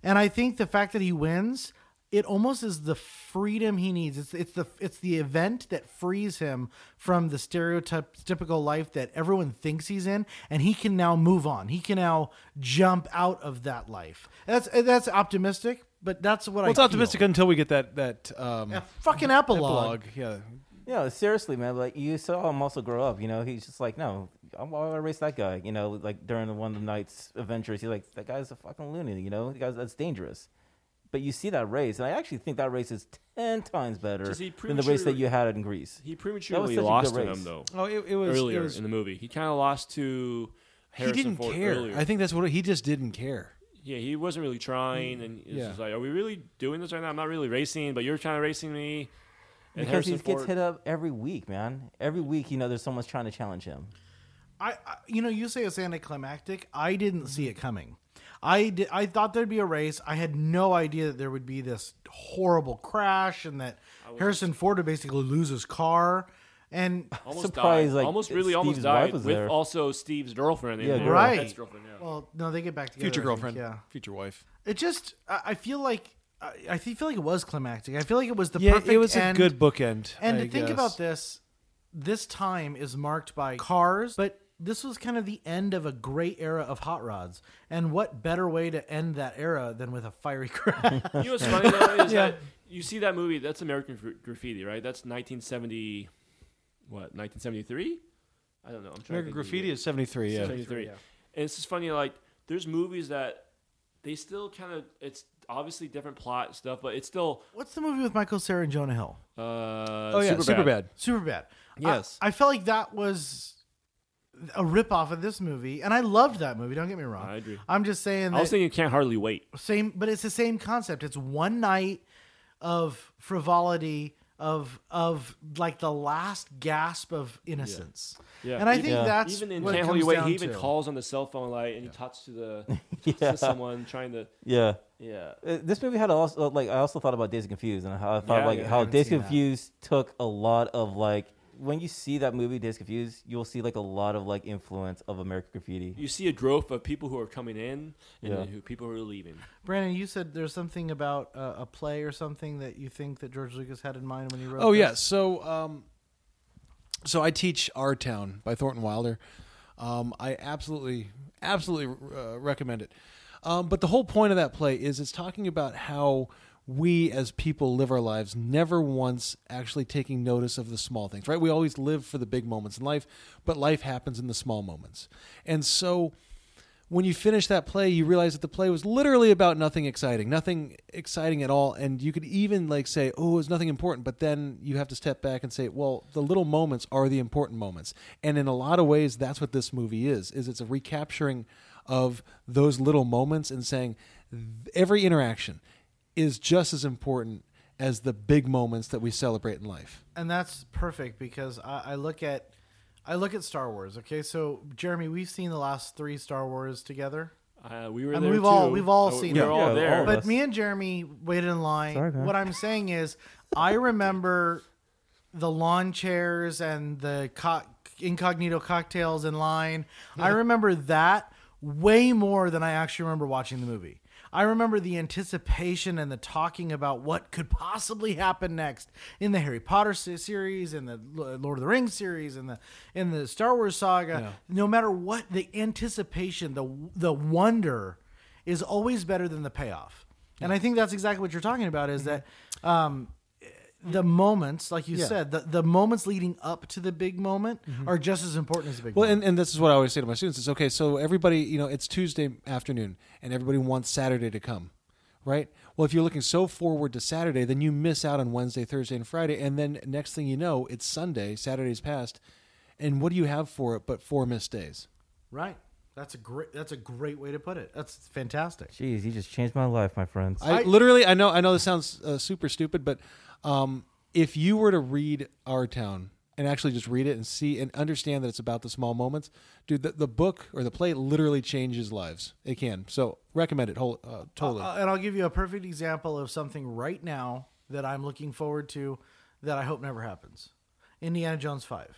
And I think the fact that he wins, it almost is the freedom he needs. It's the event that frees him from the stereotypical life that everyone thinks he's in, and he can now move on. He can now jump out of that life. That's optimistic, but that's what I feel. It's optimistic until we get that fucking epilogue. Yeah. Yeah, seriously, man. Like, you saw him also grow up. You know, he's just like, no, I'm going to race that guy. You know, like during one of the night's adventures, he's like, that guy's a fucking loony. You know, that's dangerous. But you see that race, and I actually think that race is 10 times better than the race that you had in Greece. He prematurely lost to him, though. Oh, it was earlier in the movie. He kind of lost to Harrison Ford earlier. He didn't care. I think that's what he just didn't care. Yeah, he wasn't really trying, and it's just like, are we really doing this right now? I'm not really racing, but you're trying to race me. And because Harrison Ford gets hit up every week, man. Every week, you know, there's someone's trying to challenge him. You say it's anticlimactic. I didn't see it coming. I thought there'd be a race. I had no idea that there would be this horrible crash and that Harrison Ford would basically lose his car. And surprise, like, almost died with there. Also Steve's girlfriend. Yeah, right. That's girlfriend, yeah. Well, no, they get back together. Future girlfriend. Yeah. Future wife. It just, I feel like. I feel like it was climactic. I feel like it was the perfect end. It was a good bookend. And I think about this time is marked by cars, but this was kind of the end of a great era of hot rods. And what better way to end that era than with a fiery crash? You know what's funny, though, is that you see that movie, that's American Graffiti, right? That's 1973? I don't know. I'm trying American Graffiti is 73, yeah. 73. Yeah. And it's just funny, like, there's movies that they still kind of, it's obviously different plot stuff, but it's still... What's the movie with Michael Cera and Jonah Hill? Superbad. Superbad. Yes. I felt like that was a ripoff of this movie, and I loved that movie. Don't get me wrong. I agree. I'm just saying that... I was thinking Can't Hardly Wait. But it's the same concept. It's one night of frivolity, of like the last gasp of innocence. Yeah. And I think that's even in Can't Hardly Wait, he even calls on the cell phone light and he talks to someone trying to... Yeah. Yeah, this movie had also like I also thought about Dazed and Confused and how I thought how Dazed and Confused took a lot of like when you see that movie Dazed and Confused you'll see like a lot of like influence of American Graffiti. You see a growth of people who are coming in and people who are leaving. Brandon, you said there's something about a play or something that you think that George Lucas had in mind when he wrote. Oh yeah, so I teach Our Town by Thornton Wilder. I absolutely recommend it. But the whole point of that play is it's talking about how we as people live our lives never once actually taking notice of the small things, right? We always live for the big moments in life, but life happens in the small moments. And so when you finish that play, you realize that the play was literally about nothing exciting at all. And you could even like say, oh, it's nothing important. But then you have to step back and say, well, the little moments are the important moments. And in a lot of ways, that's what this movie is it's a recapturing of those little moments and saying every interaction is just as important as the big moments that we celebrate in life. And that's perfect because I look at Star Wars. Okay, so Jeremy, we've seen the last 3 Star Wars together. We were. I mean, there we've all seen it. We were all there. But me and Jeremy waited in line. Sorry, what I'm saying is, I remember the lawn chairs and the incognito cocktails in line. I remember that way more than I actually remember watching the movie. I remember the anticipation and the talking about what could possibly happen next in the Harry Potter series, in the Lord of the Rings series, in the Star Wars saga. Yeah. No matter what, the anticipation, the wonder is always better than the payoff. Yeah. And I think that's exactly what you're talking about is that the moments, like you said, the moments leading up to the big moment are just as important as the big moment. Well, and this is what I always say to my students. It's okay, so everybody, it's Tuesday afternoon, and everybody wants Saturday to come, right? Well, if you're looking so forward to Saturday, then you miss out on Wednesday, Thursday, and Friday, and then next thing you know, it's Sunday, Saturday's past, and what do you have for it but 4 missed days? Right. That's a great way to put it. That's fantastic. Jeez, you just changed my life, my friends. I know this sounds super stupid, but... if you were to read Our Town and actually just read it and see and understand that it's about the small moments, dude, the book or the play literally changes lives. It can. So recommend it totally. And I'll give you a perfect example of something right now that I'm looking forward to that I hope never happens. Indiana Jones 5.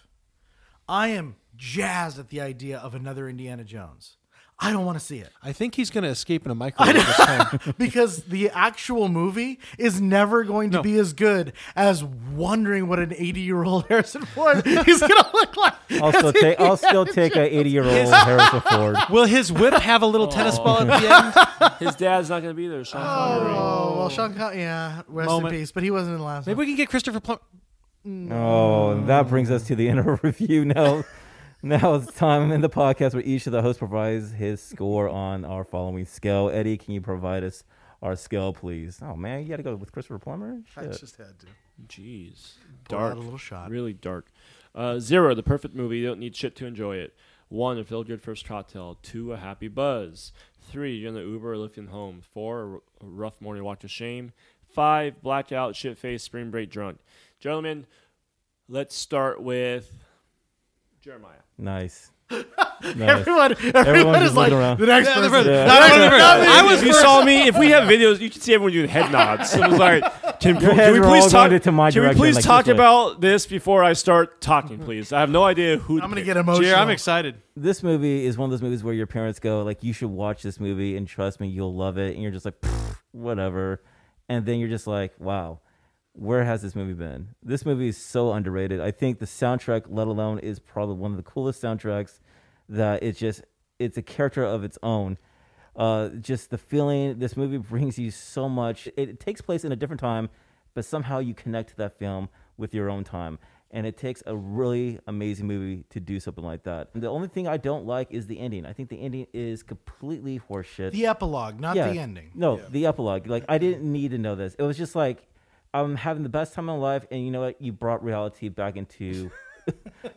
I am jazzed at the idea of another Indiana Jones. I don't want to see it. I think he's going to escape in a microwave this time. Because the actual movie is never going to be as good as wondering what an 80-year-old Harrison Ford is going to look like. I'll still take an 80-year-old Harrison Ford. Will his whip have a little tennis ball at the end? His dad's not going to be there. Sean Connery. Oh, well, Sean Connery, rest in peace. But he wasn't in the last one. Maybe we can get Christopher Plummer. Oh, that brings us to the end of our review now. Now it's time in the podcast where each of the hosts provides his score on our following scale. Eddie, can you provide us our scale, please? Oh, man, you got to go with Christopher Plummer? Shit. I just had to. Jeez. Dark. A little shot. Really dark. 0, the perfect movie. You don't need shit to enjoy it. 1, a feel-good first cocktail. 2, a happy buzz. 3, you're in the Uber or Lyft home. 4, a rough morning walk to shame. 5, blackout, shit-faced, spring break drunk. Gentlemen, let's start with... Jeremiah. Nice. Everyone is like around. The next person. Yeah. You saw me. If we have videos, you can see everyone doing head nods. So it was like, can we please talk about this before I start talking, please? I have no idea who. I'm going to get emotional. Jerry, I'm excited. This movie is one of those movies where your parents go, like, you should watch this movie and trust me, you'll love it. And you're just like, whatever. And then you're just like, wow. Where has this movie been? This movie is so underrated. I think the soundtrack, let alone, is probably one of the coolest soundtracks that it's a character of its own. Just the feeling, this movie brings you so much. It takes place in a different time, but somehow you connect to that film with your own time. And it takes a really amazing movie to do something like that. And the only thing I don't like is the ending. I think the ending is completely horseshit. The epilogue, not the ending. No, the epilogue. Like, I didn't need to know this. It was just like, I'm having the best time of my life, and you know what? You brought reality back into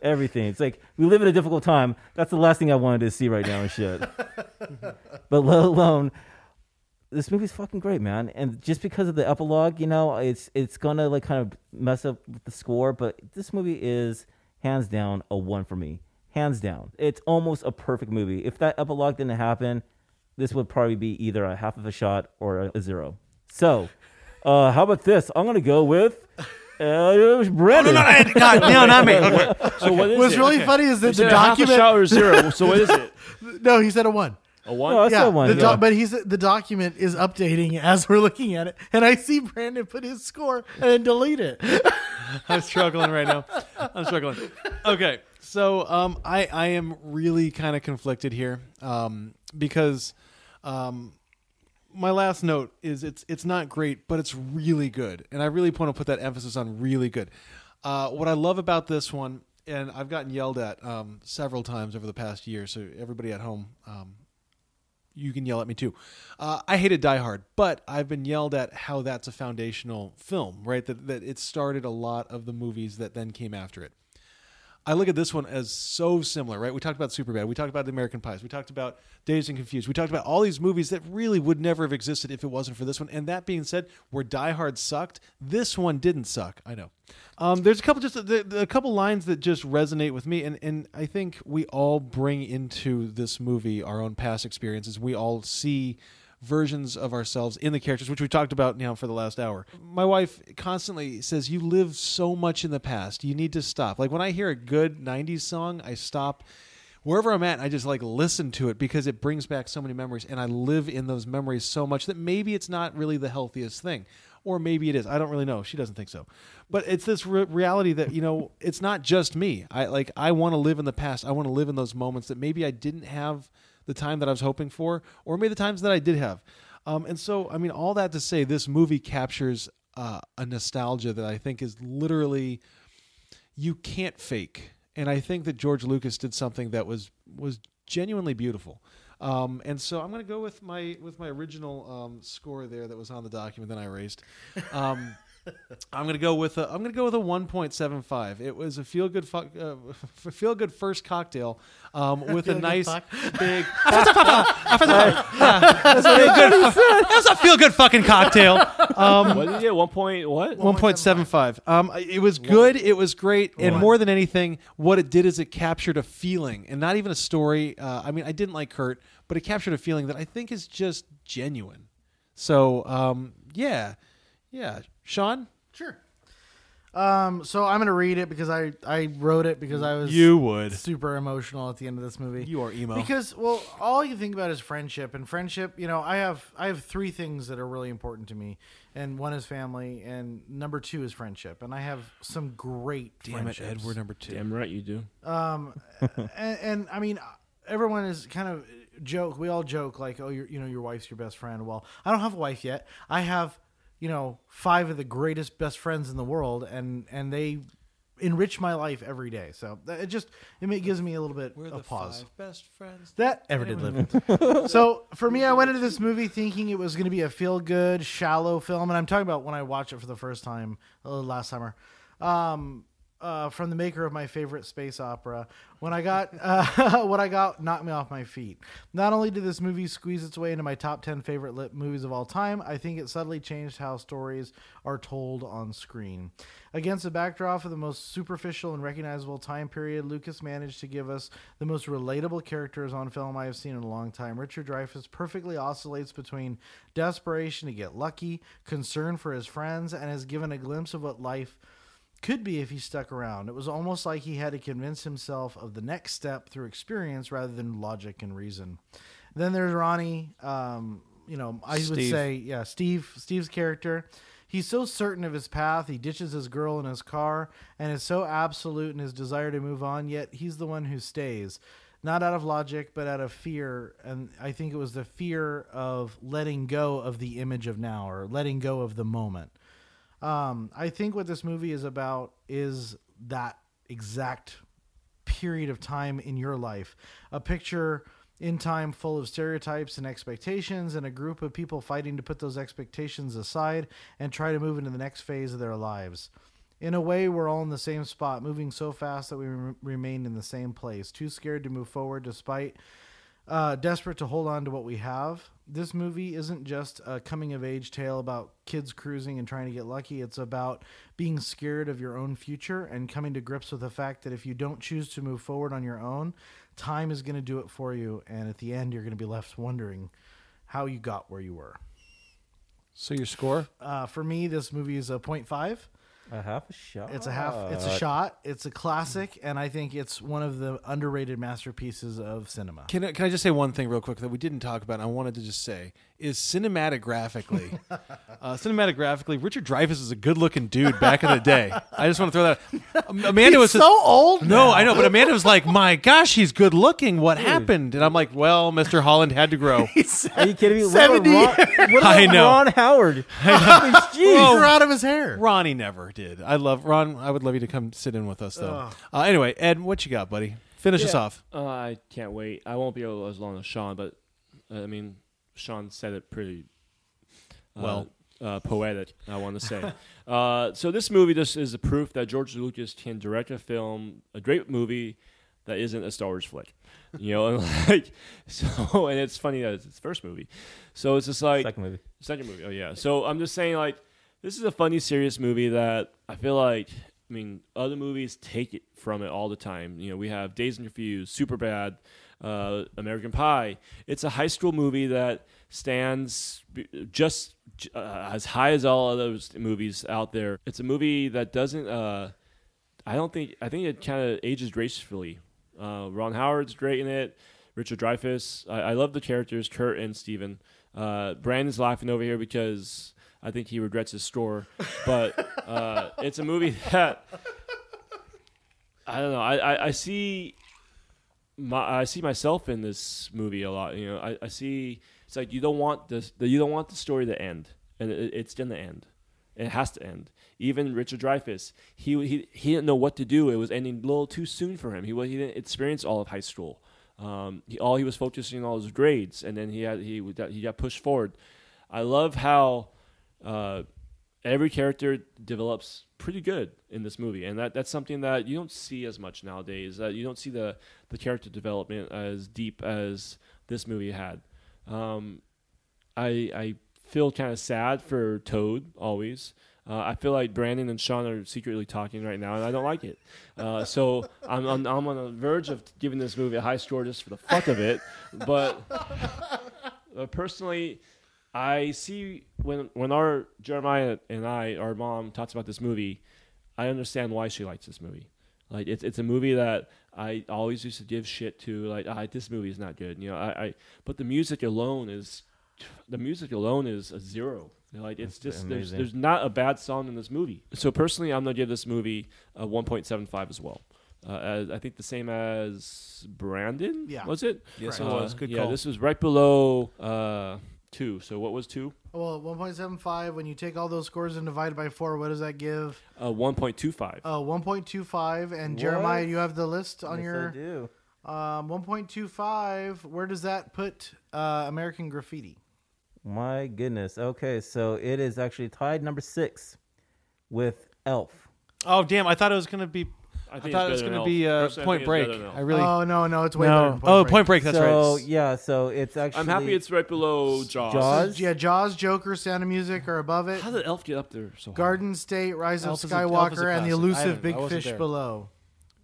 everything. It's like, we live in a difficult time. That's the last thing I wanted to see right now and shit. But let alone, this movie's fucking great, man. And just because of the epilogue, it's going to like kind of mess up with the score, but this movie is hands down a 1 for me. Hands down. It's almost a perfect movie. If that epilogue didn't happen, this would probably be either a half of a shot or a 0. So... how about this? I'm going to go with Brandon. No, not me. So what is What's really funny is that the document... Half a shot or 0. So what is it? No, he said a 1. A 1? No, I said 1. But the document is updating as we're looking at it. And I see Brandon put his score and then delete it. I'm struggling right now. Okay. So I am really kind of conflicted here because... my last note is it's not great, but it's really good. And I really want to put that emphasis on really good. What I love about this one, and I've gotten yelled at several times over the past year, so everybody at home, you can yell at me too. I hated Die Hard, but I've been yelled at how that's a foundational film, right? That it started a lot of the movies that then came after it. I look at this one as so similar, right? We talked about Superbad. We talked about The American Pies. We talked about Dazed and Confused. We talked about all these movies that really would never have existed if it wasn't for this one. And that being said, where Die Hard sucked, this one didn't suck. I know. There's a couple lines that just resonate with me. And I think we all bring into this movie our own past experiences. We all see versions of ourselves in the characters, which we talked about now for the last hour. My wife constantly says, you live so much in the past. You need to stop. Like when I hear a good 90s song, I stop wherever I'm at. I just like listen to it because it brings back so many memories. And I live in those memories so much that maybe it's not really the healthiest thing, or maybe it is. I don't really know. She doesn't think so, but it's this reality that, you know, it's not just me. I want to live in the past. I want to live in those moments that maybe I didn't have the time that I was hoping for, or maybe the times that I did have. And so, I mean, all that to say, this movie captures a nostalgia that I think is literally, you can't fake. And I think that George Lucas did something that was genuinely beautiful. And so I'm going to go with my original score there that was on the document that I erased. I'm gonna go with a 1.75. It was a feel good first cocktail with a nice big. That's a feel good fucking cocktail. What did you get? 1.75. It was good. It was great, and more than anything, what it did is it captured a feeling, and not even a story. I mean, I didn't like Kurt, but it captured a feeling that I think is just genuine. So yeah. Sean? Sure. So I'm going to read it because I wrote it because I was super emotional at the end of this movie. You are emo. Because, well, all you think about is friendship. And friendship, you know, I have three things that are really important to me. And one is family. And number two is friendship. And I have some great friendships. Damn it, Ed, we're number two. Damn right you do. And I mean, everyone is kind of joke. We all joke like, oh, you know, your wife's your best friend. Well, I don't have a wife yet. I have, you know, five of the greatest best friends in the world, and they enrich my life every day. So it gives me a little bit of pause. Five best friends that ever did live with. So for me, I went into this movie thinking it was going to be a feel good, shallow film. And I'm talking about when I watched it for the first time last summer, from the maker of my favorite space opera. When I got what I got knocked me off my feet. Not only did this movie squeeze its way into my top 10 favorite lit movies of all time, I think it subtly changed how stories are told on screen. Against the backdrop of the most superficial and recognizable time period, Lucas managed to give us the most relatable characters on film I have seen in a long time. Richard Dreyfuss perfectly oscillates between desperation to get lucky, concern for his friends, and has given a glimpse of what life could be if he stuck around. It was almost like he had to convince himself of the next step through experience rather than logic and reason. Then there's Ronnie. Steve's character. He's so certain of his path. He ditches his girl and his car and is so absolute in his desire to move on, yet he's the one who stays. Not out of logic, but out of fear. And I think it was the fear of letting go of the image of now or letting go of the moment. I think what this movie is about is that exact period of time in your life, a picture in time full of stereotypes and expectations and a group of people fighting to put those expectations aside and try to move into the next phase of their lives. In a way, we're all in the same spot, moving so fast that we remain in the same place, too scared to move forward despite desperate to hold on to what we have. This movie isn't just a coming-of-age tale about kids cruising and trying to get lucky. It's about being scared of your own future and coming to grips with the fact that if you don't choose to move forward on your own, time is going to do it for you, and at the end, you're going to be left wondering how you got where you were. So your score? For me, this movie is a 0.5. A half a shot. It's a shot. It's a classic, and I think it's one of the underrated masterpieces of cinema. Can I just say one thing real quick that we didn't talk about? And I wanted to just say is cinematographically, Richard Dreyfuss is a good-looking dude back in the day. I just want to throw that out. Amanda was so old. No, I know, but Amanda was like, "My gosh, he's good-looking. What happened?" And I'm like, "Well, Mr. Holland had to grow." Are you kidding me? 70. What about Ron Howard? He grew out of his hair. Ronnie never did. I love Ron. I would love you to come sit in with us though. Anyway, Ed, what you got, buddy? Finish us off. I can't wait. I won't be as long as Sean, but I mean, Sean said it pretty poetic, I want to say. So this movie just is a proof that George Lucas can direct a film, a great movie that isn't a Star Wars flick, you know. And and it's funny that it's his first movie. So it's just like second movie. Oh yeah. So I'm just saying like. This is a funny, serious movie that I feel like, I mean, other movies take it from it all the time. You know, we have Dazed and Confused, Superbad, American Pie. It's a high school movie that stands just as high as all of those movies out there. It's a movie that doesn't, I think it kind of ages gracefully. Ron Howard's great in it. Richard Dreyfuss. I love the characters, Kurt and Steven. Brandon's laughing over here because... I think he regrets his score, but it's a movie that I don't know. I see myself in this movie a lot. You know, I see it's like you don't want the story to end, and it's going to end. It has to end. Even Richard Dreyfuss, he didn't know what to do. It was ending a little too soon for him. He didn't experience all of high school. He was focusing on his grades, and then he got pushed forward. I love how. Every character develops pretty good in this movie, and that's something that you don't see as much nowadays. You don't see the character development as deep as this movie had. I feel kind of sad for Toad always. I feel like Brandon and Sean are secretly talking right now, and I don't like it. So I'm on the verge of giving this movie a high score just for the fuck of it. But personally. I see when our Jeremiah and our mom talks about this movie, I understand why she likes this movie. Like it's a movie that I always used to give shit to. Like this movie is not good, you know. But the music alone is a zero. Like it's just there's not a bad song in this movie. So personally, I'm gonna give this movie a 1.75 as well. I think the same as Brandon. Yeah, was it? Yes, right. It was. Good call. This was right below. 2. So what was 2? Well, 1.75. When you take all those scores and divide by 4, what does that give? 1.25. 1.25. And what? Jeremiah, you have the list on your. I do. 1.25. Where does that put American Graffiti? My goodness. Okay, so it is actually tied number 6 with Elf. Oh damn! I thought it was gonna be. I thought it was going to be Point Break. I really. Oh no, it's way better. Point Break. That's right. So yeah, so it's actually. I'm happy it's right below Jaws. Yeah, Jaws, Joker, Sound of Music are above it. How did Elf get up there? So Garden State, Rise of Skywalker, and the elusive Big Fish below.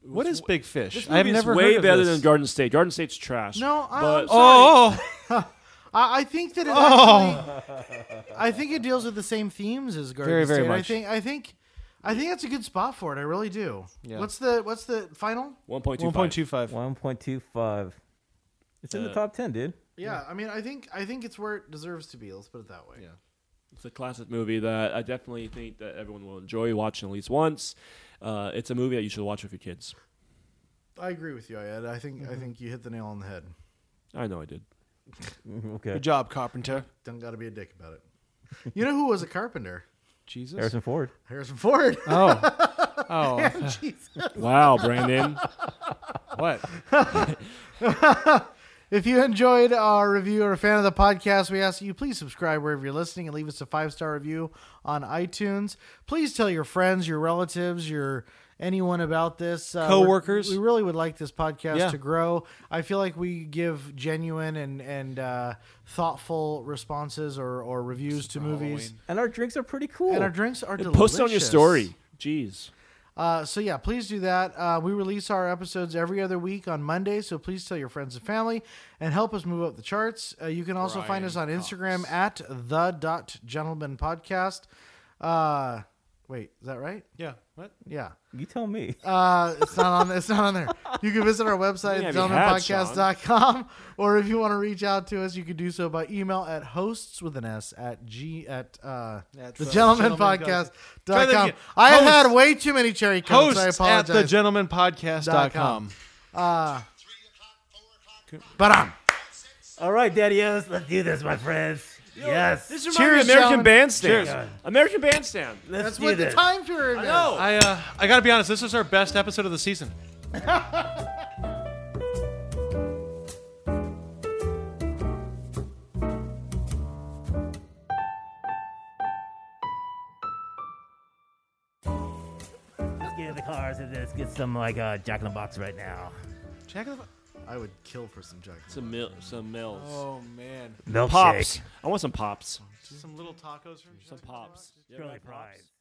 What is Big Fish? I've never heard of it. Way better than Garden State. Garden State's trash. No, I'm sorry. Oh. I think that it. Actually, I think it deals with the same themes as Garden State. Very much. I think that's a good spot for it. I really do. Yeah. What's the final? 1.25. 1.25. It's in the top 10, dude. Yeah. I mean, I think it's where it deserves to be. Let's put it that way. Yeah. It's a classic movie that I definitely think that everyone will enjoy watching at least once. It's a movie that you should watch with your kids. I agree with you, Ed. I think you hit the nail on the head. I know I did. Okay. Good job, Carpenter. Don't got to be a dick about it. You know who was a carpenter? Jesus. Harrison Ford. Oh. Man, Jesus. Wow, Brandon. What? If you enjoyed our review or are a fan of the podcast, we ask that you please subscribe wherever you're listening and leave us a 5-star review on iTunes. Please tell your friends, your relatives, your anyone about this. Co-workers. We really would like this podcast to grow. I feel like we give genuine and thoughtful responses or reviews to movies. And our drinks are pretty cool. And our drinks are delicious. Post on your story. Jeez. So yeah, please do that. We release our episodes every other week on Monday, so please tell your friends and family and help us move up the charts. You can also find us on Instagram at the.gentlemanpodcast. Wait, is that right? Yeah. What? Yeah. You tell me. It's not on. It's not on there. You can visit our website at gentlemanpodcast.com, or if you want to reach out to us, you can do so by email at hoststhentheGentlemanpodcast.com. I have had way too many cherry cones. I apologize. At thegentlemanpodcast.com. All right, Daddy-O's. Let's do this, my friends. Yo, yes. This is American Bandstand. Cheers. American Bandstand. That's what the time period is. I got to be honest. This is our best episode of the season. Let's get in the cars and let's get some like Jack in the Box right now. Jack in the Box. I would kill for some Jack in the Box. Some Mel's. Oh, man. Mel's pops. Shake. I want some pops. Some little tacos from Jack in the Box. Pops. Really, yeah, pops.